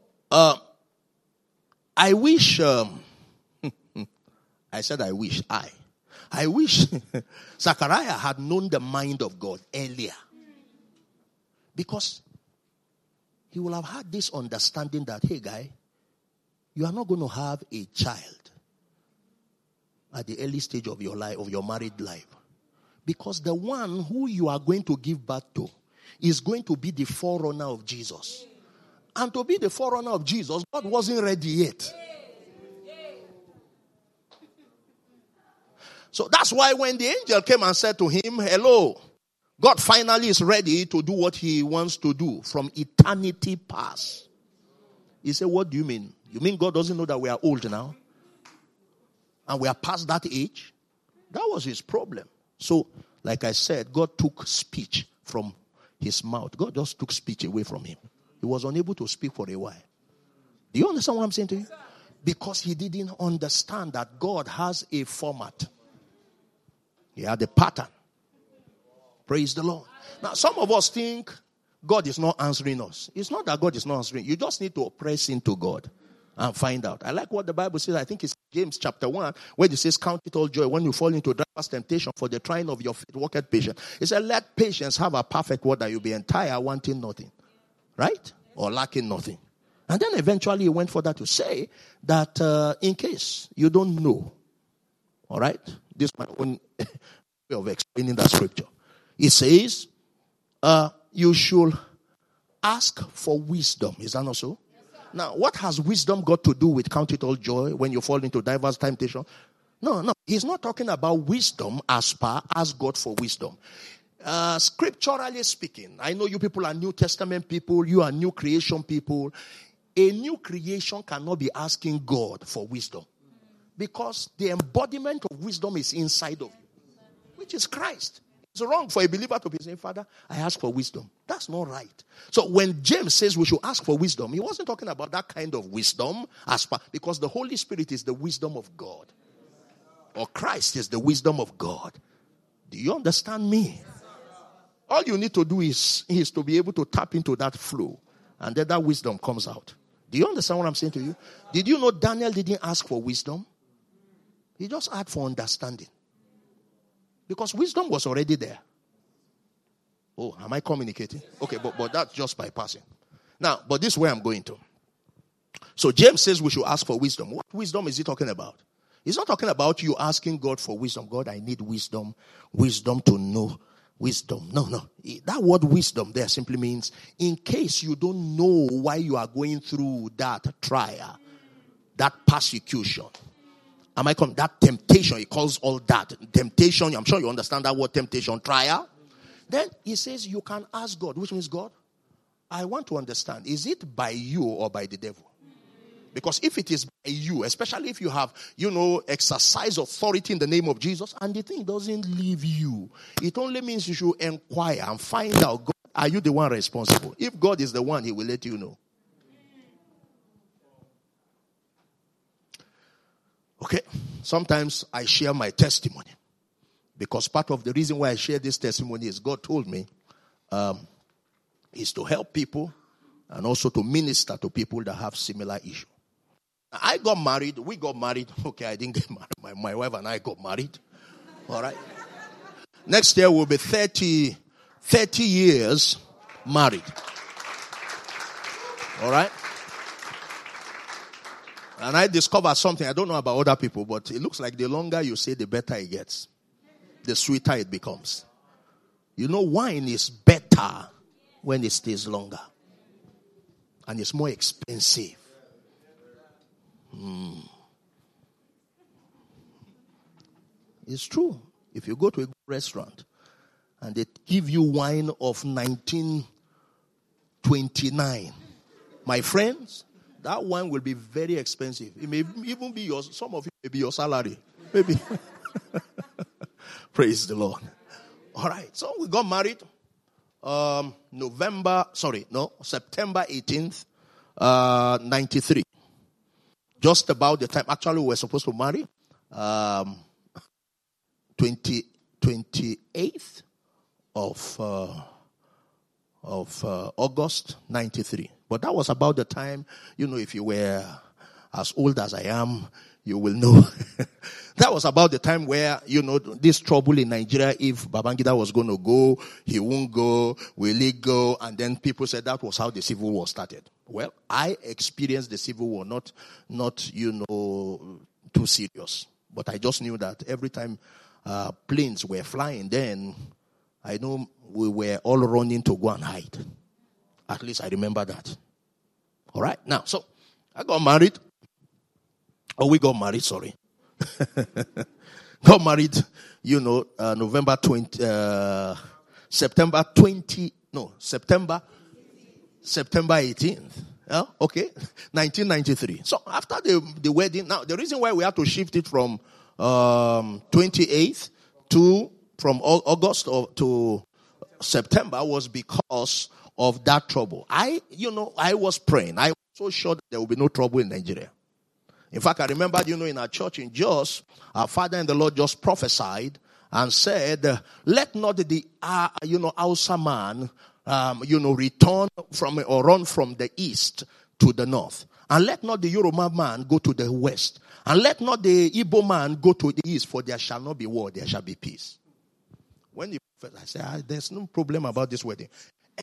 I wish... I wish Zachariah had known the mind of God earlier. Because he will have had this understanding that, hey guy, you are not going to have a child at the early stage of your life, of your married life. Because the one who you are going to give birth to is going to be the forerunner of Jesus. And to be the forerunner of Jesus, God wasn't ready yet. So that's why when the angel came and said to him, hello, God finally is ready to do what he wants to do from eternity past. He said, what do you mean? You mean God doesn't know that we are old now? And we are past that age? That was his problem. So, like I said, God took speech from his mouth. God just took speech away from him. He was unable to speak for a while. Do you understand what I'm saying to you? Because he didn't understand that God has a format. He had a pattern. Praise the Lord. Now, some of us think God is not answering us. It's not that God is not answering. You just need to press into God and find out. I like what the Bible says. I think it's James chapter 1, where it says, count it all joy when you fall into diverse temptation, for the trying of your faith worketh patience. It said, let patience have a perfect word, that you be entire, wanting nothing. Right? Or lacking nothing. And then eventually he went further to say that in case you don't know, all right? This is my own way of explaining that scripture. It says, you should ask for wisdom. Is that not so? Yes, now, what has wisdom got to do with count it all joy when you fall into diverse temptation? No. He's not talking about wisdom as per ask God for wisdom. Scripturally speaking, I know you people are New Testament people. You are new creation people. A new creation cannot be asking God for wisdom, because the embodiment of wisdom is inside of you, which is Christ. It's wrong for a believer to be saying, Father, I ask for wisdom. That's not right. So when James says we should ask for wisdom, he wasn't talking about that kind of wisdom, because the Holy Spirit is the wisdom of God. Or Christ is the wisdom of God. Do you understand me? All you need to do is to be able to tap into that flow. And then that wisdom comes out. Do you understand what I'm saying to you? Did you know Daniel didn't ask for wisdom? He just asked for understanding. Because wisdom was already there. Oh, am I communicating? Okay, but that's just bypassing. Now, but this is where I'm going to. So James says we should ask for wisdom. What wisdom is he talking about? He's not talking about you asking God for wisdom. God, I need wisdom. Wisdom to know. Wisdom. No. That word wisdom there simply means in case you don't know why you are going through that trial, that persecution. Am I coming? That temptation, he calls all that. Temptation, I'm sure you understand that word temptation, trial. Then he says you can ask God, which means God, I want to understand, is it by you or by the devil? Because if it is by you, especially if you have, exercise authority in the name of Jesus, and the thing doesn't leave you, it only means you should inquire and find out, God, are you the one responsible? If God is the one, he will let you know. Okay, sometimes I share my testimony, because part of the reason why I share this testimony is God told me is to help people and also to minister to people that have similar issues. I got married. We got married. Okay, I didn't get married. My wife and I got married. All right. Next year we'll be 30 years married. All right. And I discovered something. I don't know about other people, but it looks like the longer you say, the better it gets. The sweeter it becomes. Wine is better when it stays longer. And it's more expensive. It's true. If you go to a restaurant and they give you wine of 1929, my friends, that wine will be very expensive. It may even be some of you may be your salary. Maybe. Praise the Lord. All right. So we got married September 18th, 93. Just about the time. Actually, we were supposed to marry 28th of August 93. But that was about the time, if you were as old as I am, you will know. That was about the time where, this trouble in Nigeria, if Babangida was going to go, he won't go, will he go? And then people said that was how the civil war started. Well, I experienced the civil war, not too serious. But I just knew that every time planes were flying, then I know we were all running to go and hide. At least I remember that. All right. Now, so I got married. We got married, sorry. Got married, September 18th. 1993. So after the wedding, now the reason why we had to shift it from 28th to from August to September was because of that trouble. I was praying. I was so sure that there will be no trouble in Nigeria. In fact, I remember, in our church in Jos, our father in the Lord just prophesied and said, let not the, Hausa man, return from or run from the east to the north. And let not the Yoruba man go to the west. And let not the Igbo man go to the east, for there shall not be war, there shall be peace. When the prophet, I said, there's no problem about this wedding.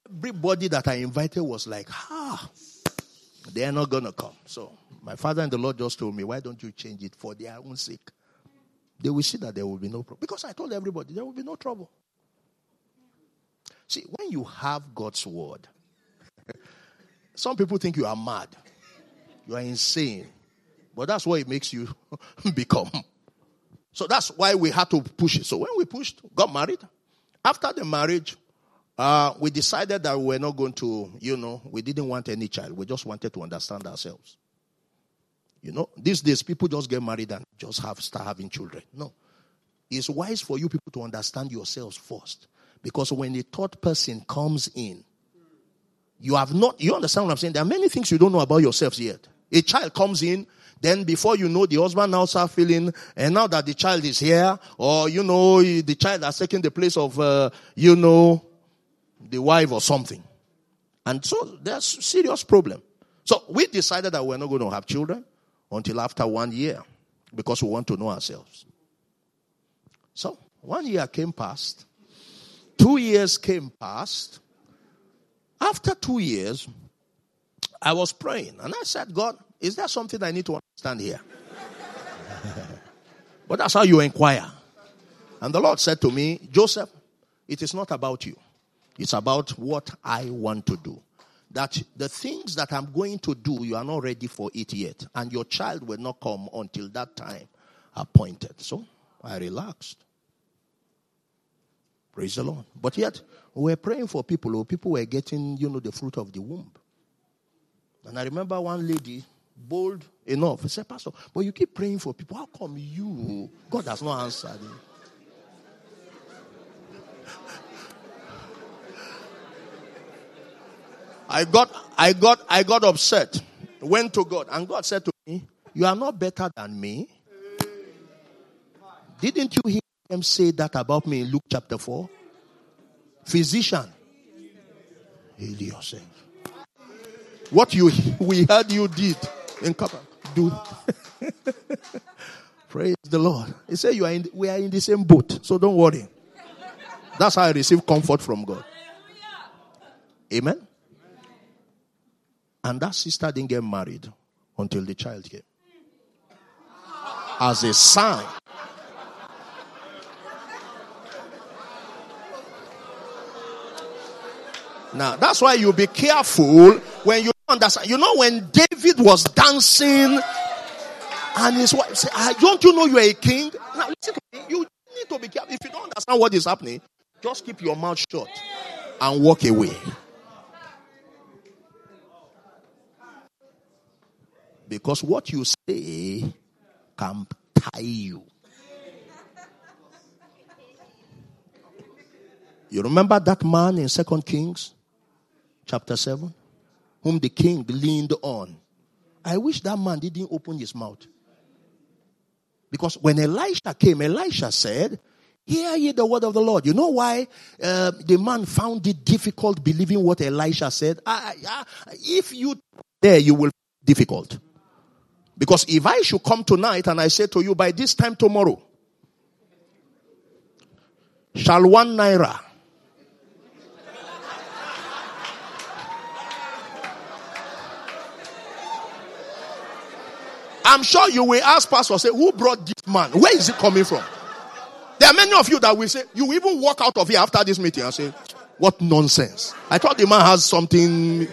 Everybody that I invited was like, they're not going to come. So my father and the Lord just told me, why don't you change it for their own sake? They will see that there will be no problem. Because I told everybody, there will be no trouble. See, when you have God's word, some people think you are mad. You are insane. But that's what it makes you become. So that's why we had to push it. So when we got married, after the marriage, We decided that we were not going to, we didn't want any child. We just wanted to understand ourselves. These days people just get married and just start having children. No. It's wise for you people to understand yourselves first. Because when a third person comes in, you understand what I'm saying? There are many things you don't know about yourselves yet. A child comes in, then before you know, the husband now starts feeling, and now that the child is here, or, the child has taken the place of, the wife or something. And so there's a serious problem. So we decided that we're not going to have children until after 1 year because we want to know ourselves. So 1 year came past. 2 years came past. After 2 years, I was praying. And I said, God, is there something I need to understand here? But that's how you inquire. And the Lord said to me, Joseph, it is not about you. It's about what I want to do. That the things that I'm going to do, you are not ready for it yet. And your child will not come until that time appointed. So I relaxed. Praise the Lord. But yet, we were praying for people who were getting, the fruit of the womb. And I remember one lady, bold enough, she said, Pastor, but you keep praying for people. How come God has not answered you? I got upset. Went to God. And God said to me, you are not better than me. Didn't you hear them say that about me in Luke chapter 4? Physician, heal yourself. What we heard you did in Kaba, do. Praise the Lord. He said, we are in the same boat, so don't worry. That's how I receive comfort from God. Amen. And that sister didn't get married until the child came. As a sign. Now, that's why you be careful when you understand. When David was dancing and his wife said, don't you know you are a king? Now, listen to me. You need to be careful. If you don't understand what is happening, just keep your mouth shut and walk away. Because what you say can tie you. You remember that man in 2 Kings chapter 7? Whom the king leaned on. I wish that man didn't open his mouth. Because when Elisha came, Elisha said, hear ye the word of the Lord. You know why the man found it difficult believing what Elisha said? If you there, you will find it difficult. Because if I should come tonight and I say to you, by this time tomorrow, shall 1 naira I'm sure you will ask pastor, say, who brought this man? Where is it coming from? There are many of you that will say, you will even walk out of here after this meeting and say, what nonsense. I thought the man has something.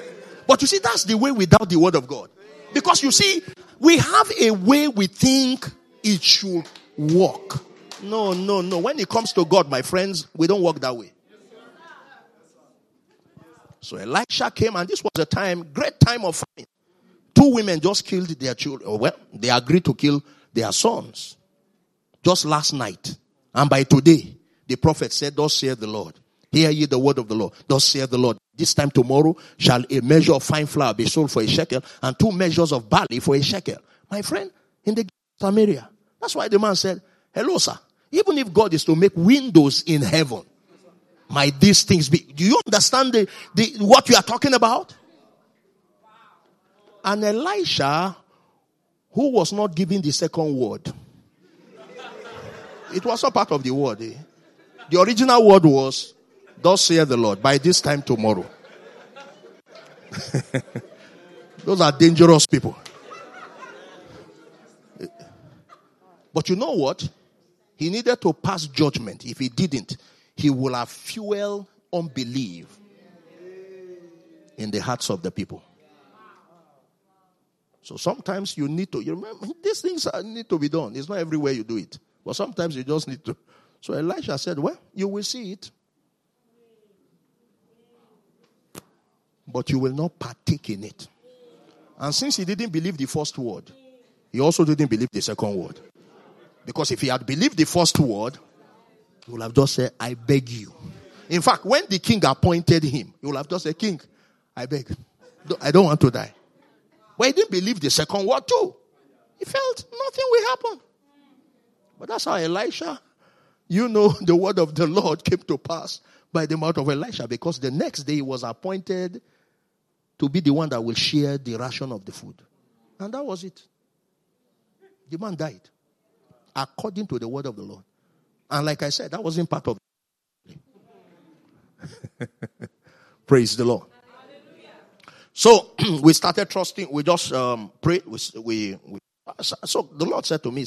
But you see, that's the way without the word of God. Because you see, we have a way we think it should work. No. When it comes to God, my friends, we don't walk that way. So Elisha came, and this was a time, great time of famine. 2 women just killed their children. Well, they agreed to kill their sons just last night. And by today, the prophet said, thus saith the Lord. Hear ye the word of the Lord. Thus saith the Lord. This time tomorrow shall a measure of fine flour be sold for a shekel and 2 measures of barley for a shekel. My friend, in the Samaria. That's why the man said, hello, sir. Even if God is to make windows in heaven, might these things be? Do you understand what you are talking about? And Elisha, who was not giving the second word, it was not part of the word. The original word was, thus saith the Lord, by this time tomorrow. Those are dangerous people. But you know what? He needed to pass judgment. If he didn't, he will have fueled unbelief in the hearts of the people. So sometimes you need to, remember, these things need to be done. It's not everywhere you do it. But sometimes you just need to. So Elisha said, well, you will see it. but you will not partake in it. And since he didn't believe the first word, he also didn't believe the second word. Because if he had believed the first word, he would have just said, I beg you. In fact, when the king appointed him, he would have just said, King, I beg. I don't want to die. But he didn't believe the second word too. He felt nothing will happen. But that's how Elisha, the word of the Lord came to pass by the mouth of Elisha. Because the next day he was appointed to be the one that will share the ration of the food. And that was it. The man died. According to the word of the Lord. And like I said, that wasn't part of it. Praise the Lord. Hallelujah. So we started trusting. We just prayed. So the Lord said to me,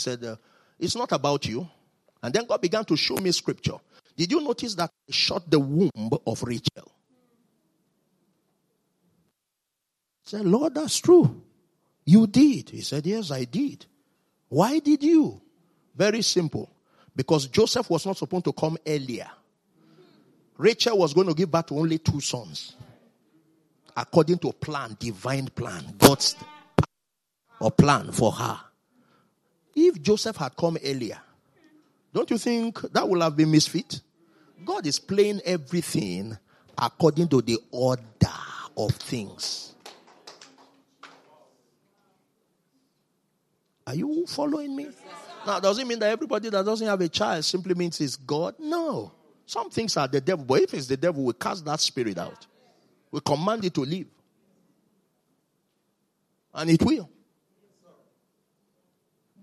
it's not about you. And then God began to show me scripture. Did you notice that I shut the womb of Rachel? I said, Lord, that's true. You did. He said, yes, I did. Why did you? Very simple. Because Joseph was not supposed to come earlier. Rachel was going to give birth to only 2 sons. According to plan, divine plan. God's plan for her. If Joseph had come earlier, don't you think that would have been misfit? God is playing everything according to the order of things. Are you following me? Now, does it mean that everybody that doesn't have a child simply means it's God? No. Some things are the devil. But if it's the devil, we cast that spirit out. We command it to leave. And it will.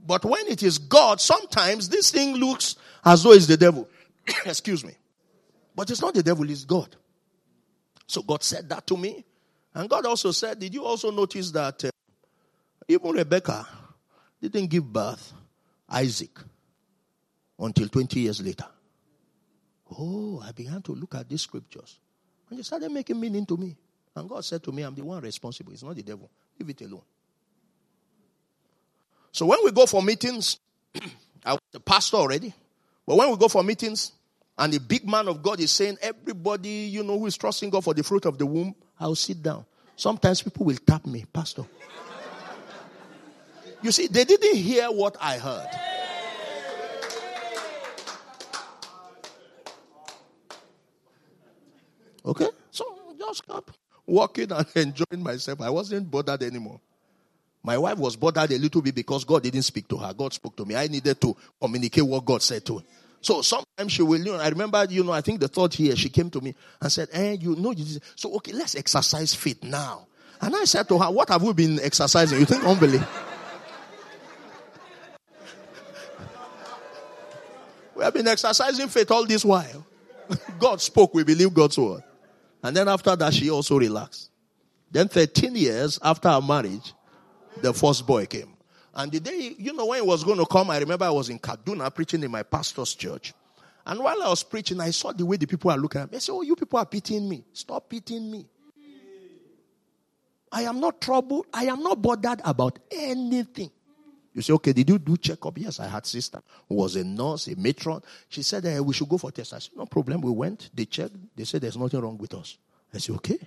But when it is God, sometimes this thing looks as though it's the devil. Excuse me. But it's not the devil, it's God. So God said that to me. And God also said, did you also notice that even Rebecca didn't give birth Isaac until 20 years later? Oh, I began to look at these scriptures. And they started making meaning to me. And God said to me, I'm the one responsible. It's not the devil. Leave it alone. So when we go for meetings, I was a pastor already. But when we go for meetings, and the big man of God is saying, everybody, who is trusting God for the fruit of the womb, I'll sit down. Sometimes people will tap me, Pastor. You see, they didn't hear what I heard. Okay? So just kept walking and enjoying myself. I wasn't bothered anymore. My wife was bothered a little bit because God didn't speak to her. God spoke to me. I needed to communicate what God said to her. So sometimes she will, I remember, I think the 3rd year she came to me and said, so okay, let's exercise faith now. And I said to her, what have we been exercising? You think unbelief? We have been exercising faith all this while. God spoke. We believe God's word. And then after that, she also relaxed. Then 13 years after our marriage, the first boy came. And the day, when he was going to come, I remember I was in Kaduna preaching in my pastor's church. And while I was preaching, I saw the way the people are looking at me. I said, oh, you people are pitying me. Stop pitying me. I am not troubled. I am not bothered about anything. You say, okay, did you do checkup? Yes, I had sister who was a nurse, a matron. She said, we should go for test. I said, no problem. We went. They checked. They said, there's nothing wrong with us. I said, okay.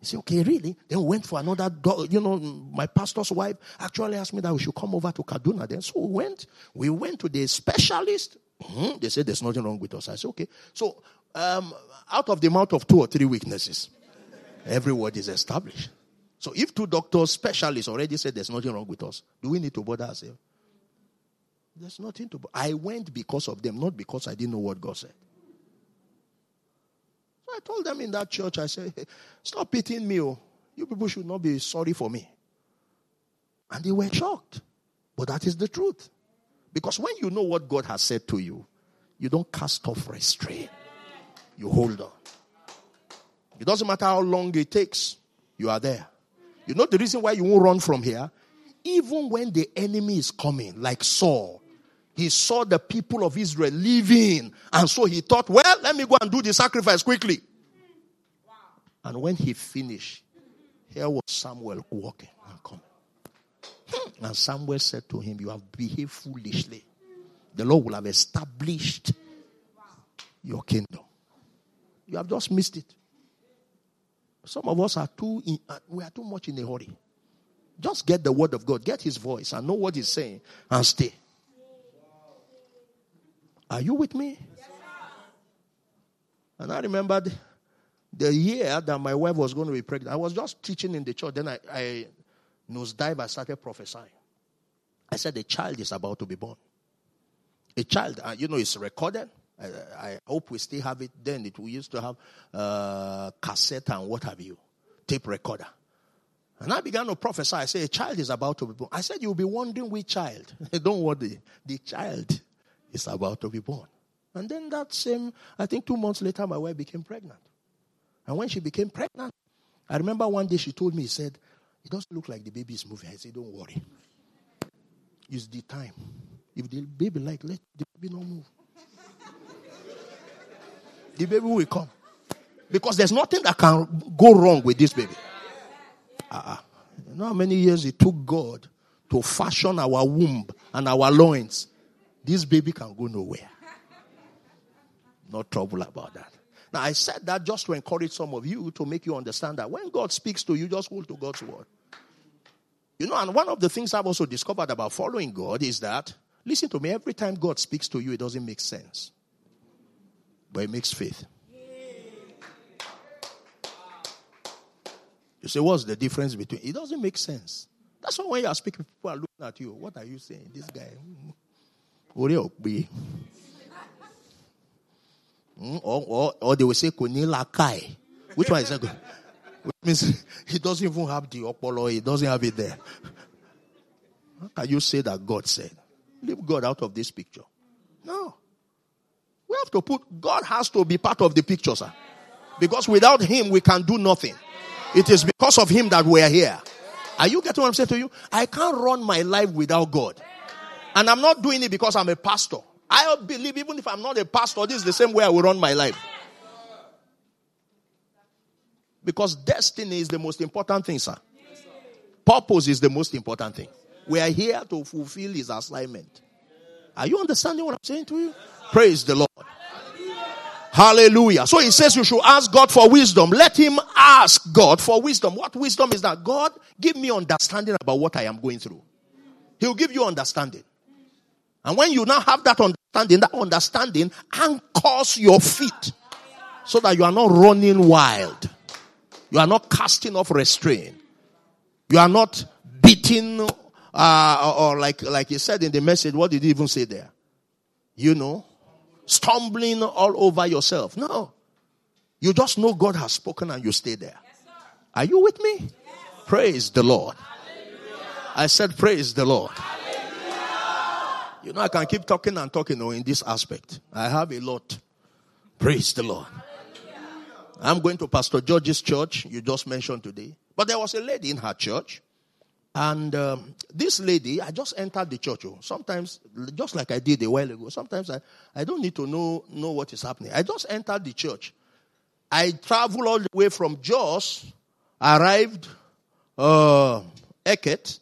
He said, okay, really? Then we went for another, my pastor's wife actually asked me that we should come over to Kaduna then. So we went to the specialist. Mm-hmm. They said, there's nothing wrong with us. I said, okay. So out of the mouth of 2 or 3 witnesses, every word is established. So if 2 doctors, specialists already said there's nothing wrong with us, do we need to bother ourselves? There's nothing to bother. I went because of them, not because I didn't know what God said. So I told them in that church, I said, hey, stop pitying me. Oh. You people should not be sorry for me. And they were shocked. But that is the truth. Because when you know what God has said to you, you don't cast off restraint. You hold on. It doesn't matter how long it takes, you are there. You know the reason why you won't run from here? Even when the enemy is coming, like Saul, he saw the people of Israel leaving. And so he thought, well, let me go and do the sacrifice quickly. Wow. And when he finished, here was Samuel walking and coming. And Samuel said to him, you have behaved foolishly. The Lord will have established your kingdom. You have just missed it. Some of us are too much in a hurry. Just get the word of God. Get his voice and know what he's saying and stay. Are you with me? Yes, and I remembered the year that my wife was going to be pregnant. I was just teaching in the church. Then I nosedived. I started prophesying. I said, a child is about to be born. A child, it's recorded. I hope we still have it. Then we used to have cassette and what have you, tape recorder. And I began to prophesy. I said, a child is about to be born. I said, you'll be wondering which child. Don't worry. The child is about to be born. And then that same, I think 2 months later, my wife became pregnant. And when she became pregnant, I remember one day she told me, she said, it doesn't look like the baby is moving. I said, don't worry. It's the time. If the baby let the baby not move. The baby will come. Because there's nothing that can go wrong with this baby. You know how many years it took God to fashion our womb and our loins? This baby can go nowhere. No trouble about that. Now, I said that just to encourage some of you, to make you understand that when God speaks to you, just hold to God's word. And one of the things I've also discovered about following God is that, listen to me, every time God speaks to you, it doesn't make sense. But it makes faith. You say, what's the difference between? It doesn't make sense. That's why when you are speaking, people are looking at you. What are you saying? This guy. Or they will say, which one is that? Which means he doesn't even have the opolo. He doesn't have it there. How can you say that God said? Leave God out of this picture. No. We have to God has to be part of the picture, sir. Because without him, we can do nothing. It is because of him that we are here. Are you getting what I'm saying to you? I can't run my life without God. And I'm not doing it because I'm a pastor. I believe even if I'm not a pastor, this is the same way I will run my life. Because destiny is the most important thing, sir. Purpose is the most important thing. We are here to fulfill his assignment. Are you understanding what I'm saying to you? Praise the Lord. Hallelujah. So he says you should ask God for wisdom. Let him ask God for wisdom. What wisdom is that? God, give me understanding about what I am going through. He'll give you understanding. And when you now have that understanding anchors your feet so that you are not running wild. You are not casting off restraint. You are not beating or like he said in the message. What did he even say there? Stumbling all over yourself. No. You just know God has spoken and you stay there. Yes, sir. Are you with me? Yes. Praise the Lord. Hallelujah. I said praise the Lord. Hallelujah. I can keep talking and talking in this aspect. I have a lot. Praise the Lord. Hallelujah. I'm going to Pastor George's church you just mentioned today. But there was a lady in her church. And this lady, I just entered the church. Sometimes, just like I did a while ago, sometimes I don't need to know what is happening. I just entered the church. I traveled all the way from Jos, arrived Eket.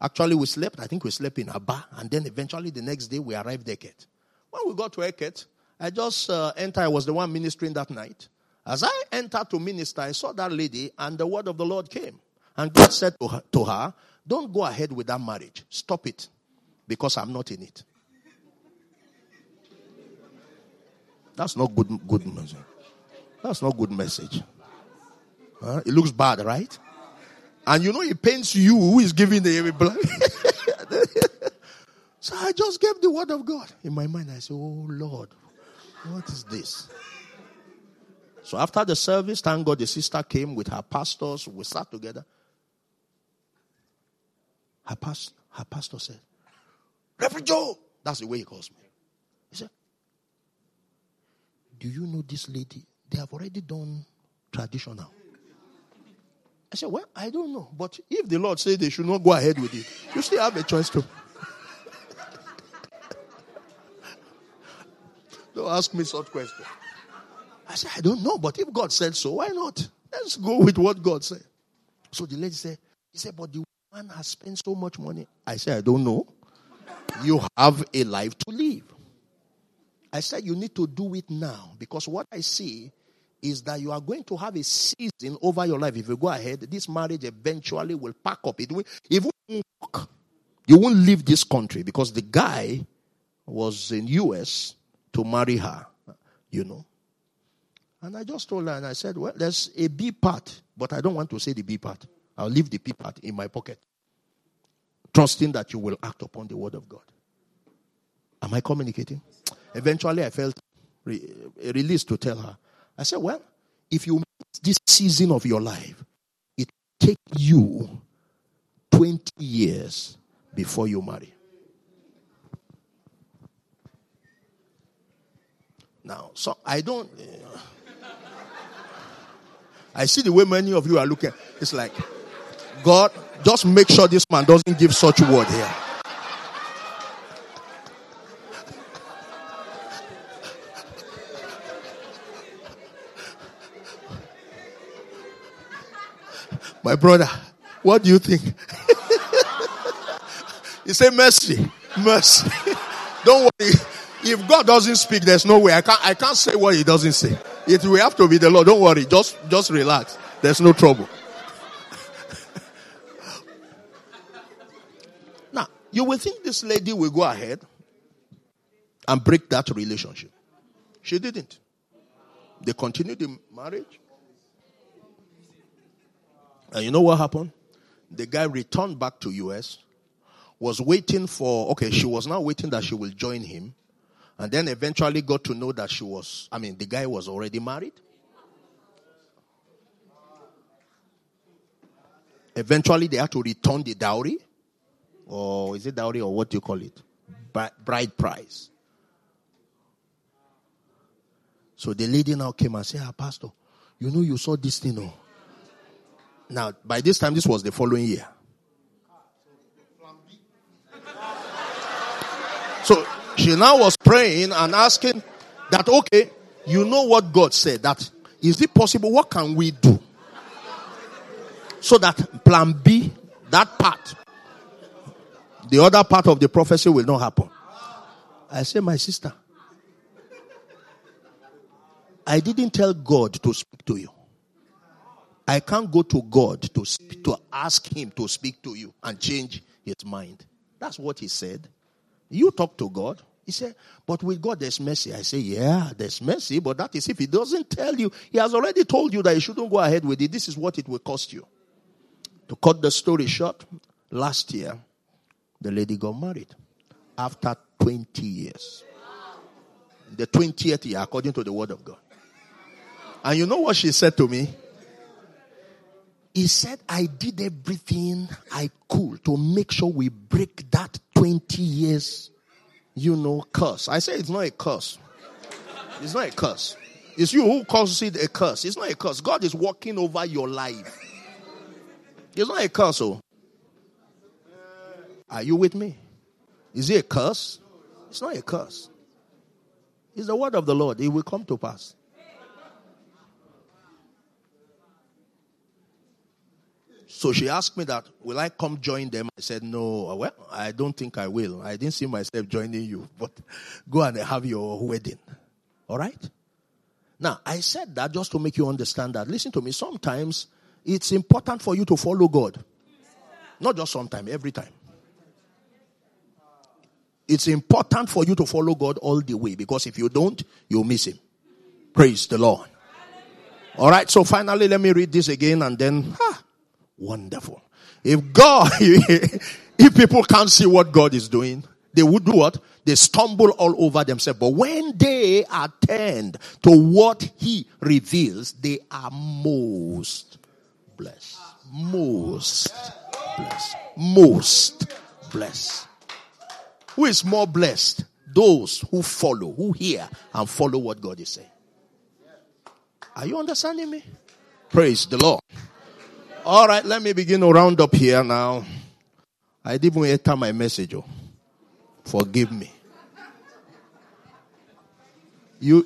Actually, we slept. I think we slept in Abba. And then eventually the next day we arrived Eket. When we got to Eket, I just entered. I was the one ministering that night. As I entered to minister, I saw that lady and the word of the Lord came. And God said to her, don't go ahead with that marriage. Stop it. Because I'm not in it. That's not good message. That's not good message. It looks bad, right? And it pains you who is giving the black. So I just gave the word of God. In my mind, I said, oh Lord, what is this? So after the service, thank God, the sister came with her pastors. We sat together. Her pastor said, Reverend Joe, that's the way he calls me. He said, do you know this lady? They have already done traditional. I said, well, I don't know. But if the Lord says they should not go ahead with it, you still have a choice to. Don't ask me such questions. I said, I don't know, but if God said so, why not? Let's go with what God said. So the lady said, but the woman has spent so much money. I said, I don't know. You have a life to live. I said, you need to do it now because what I see is that you are going to have a season over your life. If you go ahead, this marriage eventually will pack up. It will, if you won't, leave this country, because the guy was in U.S. to marry her, you know. And I just told her, and I said, well, there's a B part, but I don't want to say the B part. I'll leave the P part in my pocket, trusting that you will act upon the word of God. Am I communicating? Eventually, I felt released to tell her. I said, well, if you miss this season of your life, it will take you 20 years before you marry. Now, so I don't... I see the way many of you are looking. It's like, God, just make sure this man doesn't give such word here. My brother, what do you think? He said, mercy, mercy. Don't worry. If God doesn't speak, there's no way. I can't say what he doesn't say. It will have to be the Lord. Don't worry. Just relax. There's no trouble. Now, you will think this lady will go ahead and break that relationship. She didn't. They continued the marriage. And you know what happened? The guy returned back to U.S., was waiting for, okay, she was now waiting that she will join him. And then eventually got to know that the guy was already married. Eventually they had to return the dowry. Or is it dowry or what do you call it? Bride price. So the lady now came and said, Pastor, you know you saw this thing. Oh. Now, by this time, this was the following year. So... she now was praying and asking that, okay, you know what God said, that is it possible, what can we do? So that plan B, that part, the other part of the prophecy will not happen. I say, my sister, I didn't tell God to speak to you. I can't go to God to ask him to speak to you and change his mind. That's what he said. You talk to God. He said, but with God there's mercy. I say, yeah, there's mercy, but that is if he doesn't tell you. He has already told you that you shouldn't go ahead with it. This is what it will cost you. To cut the story short, last year, the lady got married after 20 years. The 20th year, according to the word of God. And you know what she said to me? He said, I did everything I could to make sure we break that 20 years, curse. I say it's not a curse. It's not a curse. It's you who calls it a curse. It's not a curse. God is walking over your life. It's not a curse, oh. Are you with me? Is it a curse? It's not a curse. It's the word of the Lord. It will come to pass. So she asked me that, will I come join them? I said, no, well, I don't think I will. I didn't see myself joining you, but go and have your wedding. All right? Now, I said that just to make you understand that. Listen to me. Sometimes it's important for you to follow God. Not just sometimes, every time. It's important for you to follow God all the way, because if you don't, you'll miss him. Praise the Lord. All right, so finally, let me read this again and then... Wonderful. If God, if people can't see what God is doing, they would do what? They stumble all over themselves. But when they attend to what he reveals, they are most blessed. Most blessed. Most blessed. Who is more blessed? Those who follow, who hear and follow what God is saying. Are you understanding me? Praise the Lord. All right, let me begin to round up here now. I didn't enter my message. Oh. Forgive me. You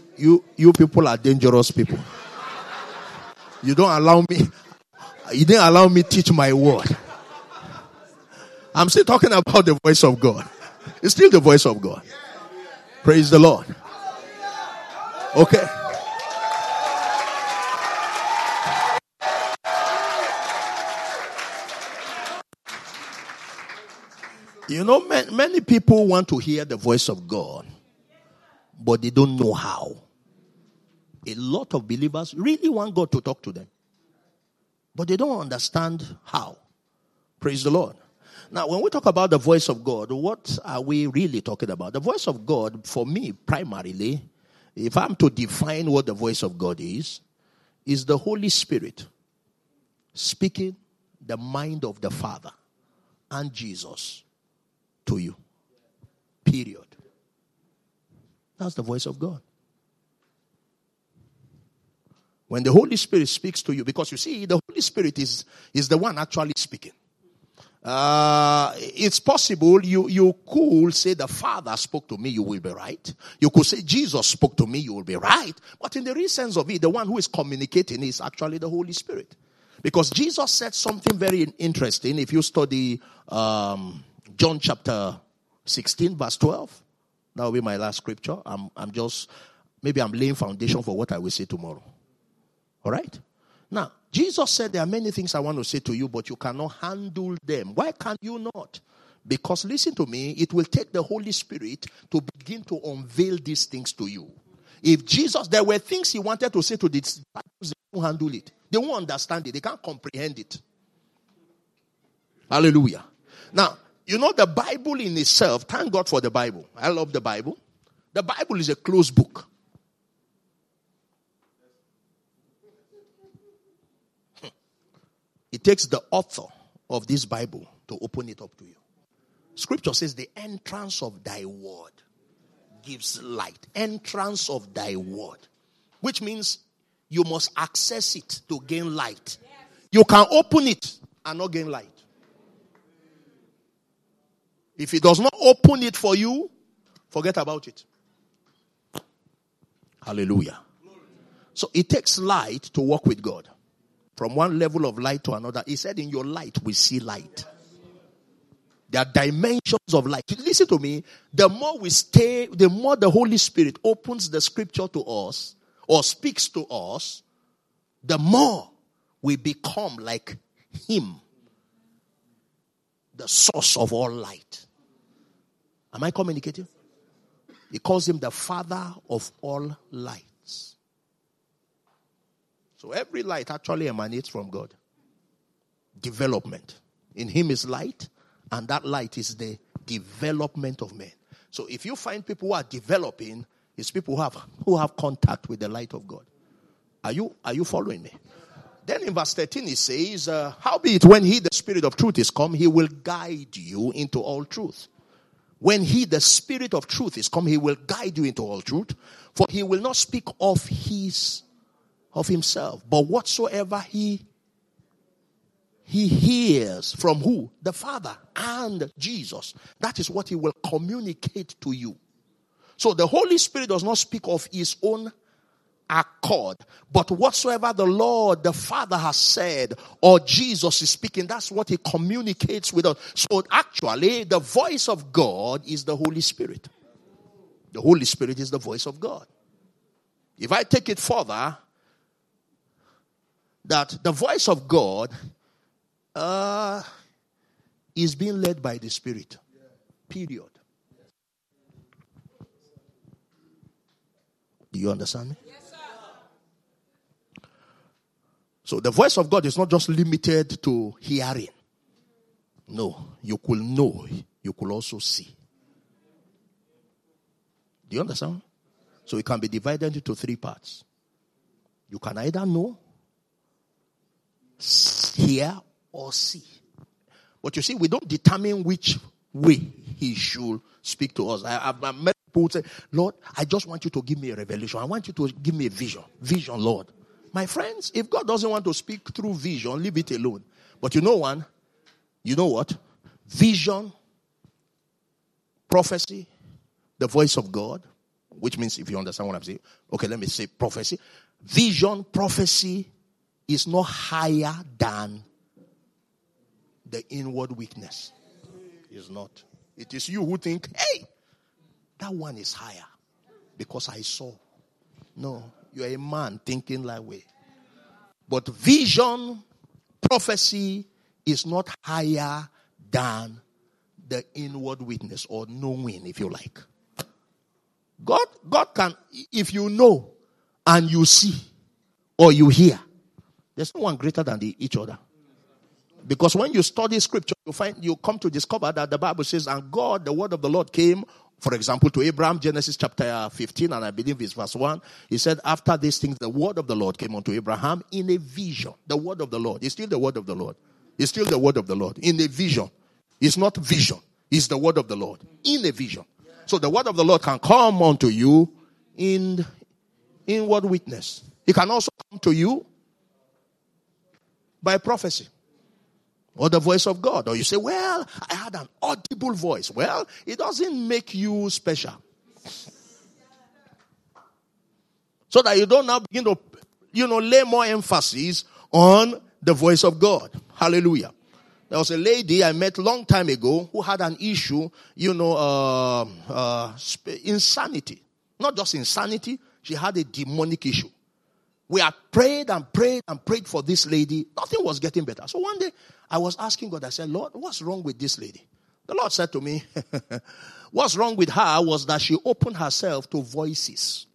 people are dangerous people. You don't allow me. You didn't allow me teach my word. I'm still talking about the voice of God. It's still the voice of God. Praise the Lord. Okay. You know, many people want to hear the voice of God, but they don't know how. A lot of believers really want God to talk to them, but they don't understand how. Praise the Lord. Now, when we talk about the voice of God, what are we really talking about? The voice of God, for me, primarily, if I'm to define what the voice of God is the Holy Spirit speaking the mind of the Father and Jesus to you. Period. That's the voice of God. When the Holy Spirit speaks to you, because you see, the Holy Spirit is the one actually speaking. It's possible you could say the Father spoke to me, you will be right. You could say Jesus spoke to me, you will be right. But in the real sense of it, the one who is communicating is actually the Holy Spirit. Because Jesus said something very interesting. If you study John chapter 16 verse 12, that will be my last scripture. I'm laying foundation for what I will say tomorrow. All right? Now, Jesus said, there are many things I want to say to you, but you cannot handle them. Why can't you not? Because, listen to me, it will take the Holy Spirit to begin to unveil these things to you. If Jesus, there were things he wanted to say to the disciples, they won't handle it. They won't understand it. They can't comprehend it. Hallelujah. Now, you know, the Bible in itself, thank God for the Bible. I love the Bible. The Bible is a closed book. It takes the author of this Bible to open it up to you. Scripture says the entrance of thy word gives light. Entrance of thy word. Which means you must access it to gain light. Yes. You can open it and not gain light. If it does not open it for you, forget about it. Hallelujah. So it takes light to walk with God. From one level of light to another. He said, in your light we see light. There are dimensions of light. Listen to me. The more we stay, the more the Holy Spirit opens the scripture to us or speaks to us, the more we become like him. The source of all light. Am I communicating? He calls him the Father of all light. So every light actually emanates from God. Development. In him is light, and that light is the development of men. So if you find people who are developing, it's people who have contact with the light of God. Are you following me? Then in verse 13 he says, howbeit when he, the Spirit of truth, is come, he will guide you into all truth. When he, the Spirit of truth, is come, he will guide you into all truth. For he will not speak of himself, but whatsoever he hears from who? The Father and Jesus. That is what he will communicate to you. So the Holy Spirit does not speak of his own accord, but whatsoever the Lord, the Father has said, or Jesus is speaking, that's what he communicates with us. So actually, the voice of God is the Holy Spirit. The Holy Spirit is the voice of God. If I take it further, that the voice of God is being led by the Spirit. Period. Do you understand me? Yes, sir. So the voice of God is not just limited to hearing. No, you could know. You could also see. Do you understand? So it can be divided into three parts. You can either know, hear, or see. But you see, we don't determine which way he should speak to us. I've met people who say, Lord, I just want you to give me a revelation. I want you to give me a vision. Vision, Lord. My friends, if God doesn't want to speak through vision, leave it alone. But you know what? Vision, prophecy, the voice of God, which means, if you understand what I'm saying, okay, let me say prophecy. Vision, prophecy, is not higher than the inward witness. It's not. It is you who think, hey, that one is higher because I saw. No, you are a man thinking that way. But vision, prophecy is not higher than the inward witness or knowing, if you like. God can, if you know and you see or you hear, there's no one greater than each other. Because when you study scripture, you come to discover that the Bible says, and God, the word of the Lord came, for example, to Abraham, Genesis chapter 15, and I believe it's verse 1. He said, after these things, the word of the Lord came unto Abraham in a vision. The word of the Lord is still the word of the Lord. It's still the word of the Lord in a vision. It's not vision. It's the word of the Lord in a vision. So the word of the Lord can come unto you in inward witness. It can also come to you by prophecy. Or the voice of God. Or you say, well, I had an audible voice. Well, it doesn't make you special. So that you don't now begin to, lay more emphasis on the voice of God. Hallelujah. There was a lady I met long time ago who had an issue, insanity. Not just insanity. She had a demonic issue. We had prayed and prayed and prayed for this lady. Nothing was getting better. So one day, I was asking God, I said, Lord, what's wrong with this lady? The Lord said to me, what's wrong with her was that she opened herself to voices.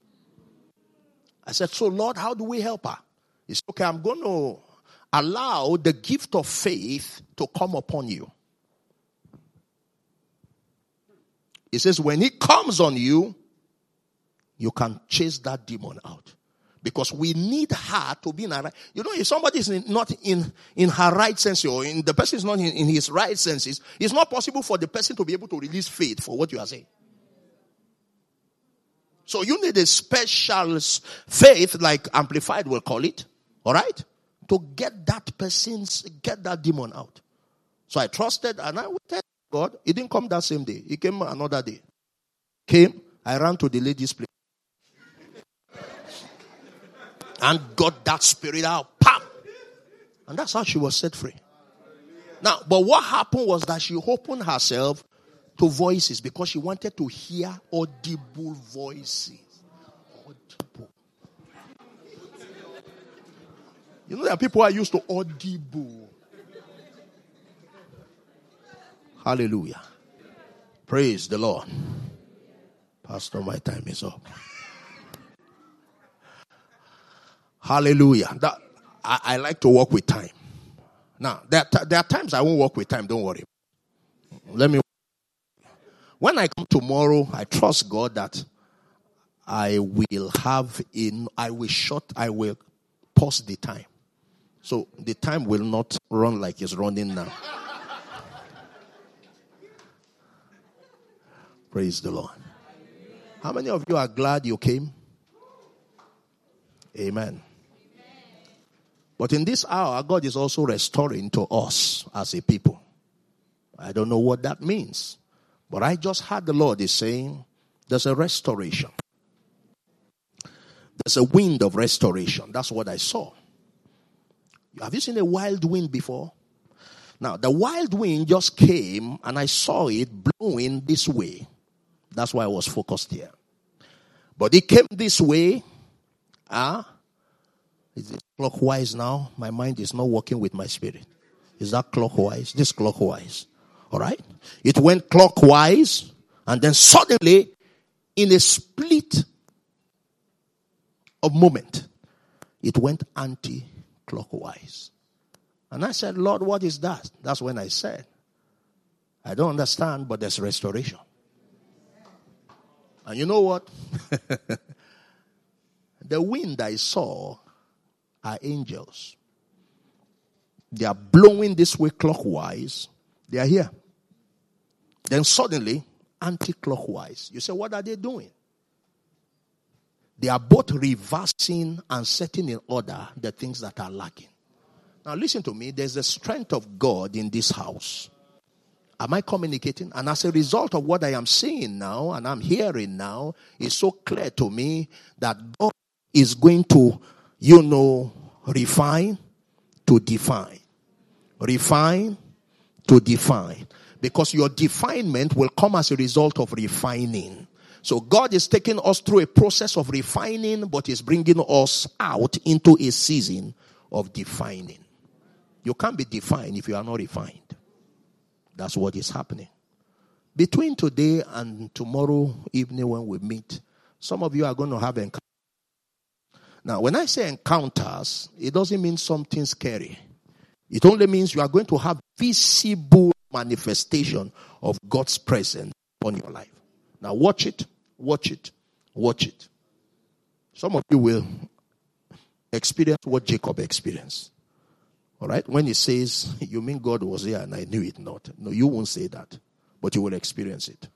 I said, so Lord, how do we help her? He said, okay, I'm going to allow the gift of faith to come upon you. He says, when it comes on you, you can chase that demon out. Because we need her to be in her right. If somebody is not in her right senses, or the person is not in his right senses, it's not possible for the person to be able to release faith for what you are saying. So you need a special faith, like Amplified will call it, all right, to get that demon out. So I trusted and I waited for God. It didn't come that same day. It came another day. I ran to the lady's place. And got that spirit out. Pam! And that's how she was set free. Now, but what happened was that she opened herself to voices because she wanted to hear audible voices. Audible. There are people who are used to audible. Hallelujah. Praise the Lord. Pastor, my time is up. Hallelujah. That, I like to work with time. Now, there are times I won't work with time. Don't worry. When I come tomorrow, I trust God that I will pause the time. So the time will not run like it's running now. Praise the Lord. How many of you are glad you came? Amen. But in this hour, God is also restoring to us as a people. I don't know what that means. But I just heard the Lord is saying, there's a restoration. There's a wind of restoration. That's what I saw. Have you seen a wild wind before? Now, the wild wind just came and I saw it blowing this way. That's why I was focused here. But it came this way. Is it clockwise now? My mind is not working with my spirit. Is that clockwise? This clockwise. All right? It went clockwise, and then suddenly, in a split of moment, it went anti-clockwise. And I said, Lord, what is that? That's when I said, I don't understand, but there's restoration. And you know what? The wind I saw are angels. They are blowing this way clockwise. They are here. Then suddenly, anti-clockwise. You say, what are they doing? They are both reversing and setting in order the things that are lacking. Now listen to me. There's the strength of God in this house. Am I communicating? And as a result of what I am seeing now and I'm hearing now, it's so clear to me that God is going to, refine to define. Refine to define. Because your definement will come as a result of refining. So God is taking us through a process of refining, but is bringing us out into a season of defining. You can't be defined if you are not refined. That's what is happening. Between today and tomorrow evening when we meet, some of you are going to have encounters. Now, when I say encounters, it doesn't mean something scary. It only means you are going to have visible manifestation of God's presence on your life. Now, watch it, watch it, watch it. Some of you will experience what Jacob experienced. All right? When he says, you mean God was here and I knew it not. No, you won't say that. But you will experience it.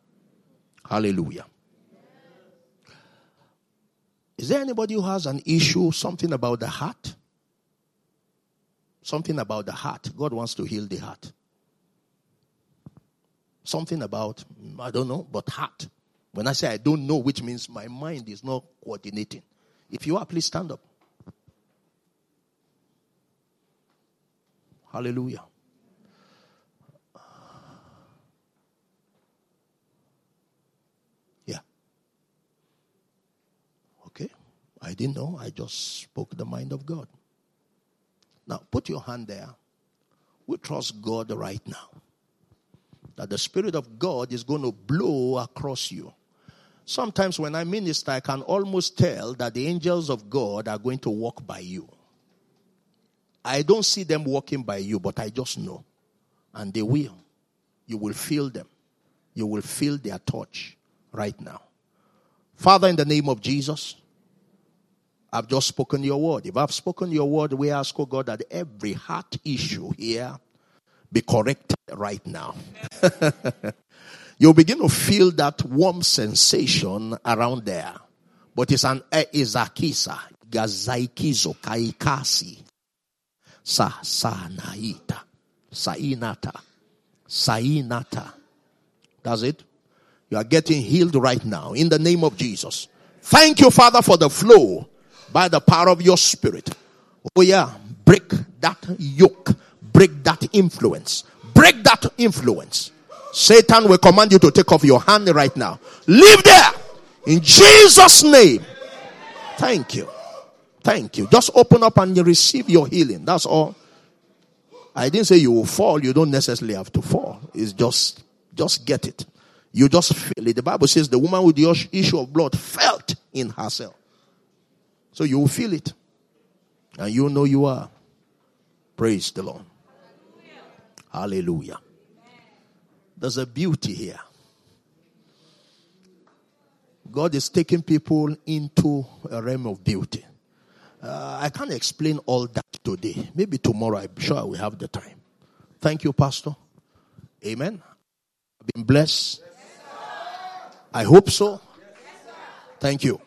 Hallelujah. Is there anybody who has an issue, something about the heart? Something about the heart. God wants to heal the heart. Something about, I don't know, but heart. When I say I don't know, which means my mind is not coordinating. If you are, please stand up. Hallelujah. I didn't know. I just spoke the mind of God. Now, put your hand there. We trust God right now. That the Spirit of God is going to blow across you. Sometimes when I minister, I can almost tell that the angels of God are going to walk by you. I don't see them walking by you, but I just know. And they will. You will feel them. You will feel their touch right now. Father, in the name of Jesus, I've just spoken your word. If I've spoken your word, we ask, oh God, that every heart issue here be corrected right now. You'll begin to feel that warm sensation around there. But it's an ezakisa, gazaikizo, kaikasi, sa, sanaita, sainata, sainata. That's it. You are getting healed right now in the name of Jesus. Thank you, Father, for the flow. By the power of your Spirit. Oh yeah. Break that yoke. Break that influence. Break that influence. Satan will command you to take off your hand right now. Leave there. In Jesus' name. Thank you. Thank you. Just open up and receive your healing. That's all. I didn't say you will fall. You don't necessarily have to fall. It's just get it. You just feel it. The Bible says the woman with the issue of blood felt in herself. So you will feel it. And you know you are. Praise the Lord. Hallelujah. Hallelujah. There's a beauty here. God is taking people into a realm of beauty. I can't explain all that today. Maybe tomorrow, I'm sure I will have the time. Thank you, Pastor. Amen. I've been blessed. Yes, I hope so. Yes, thank you.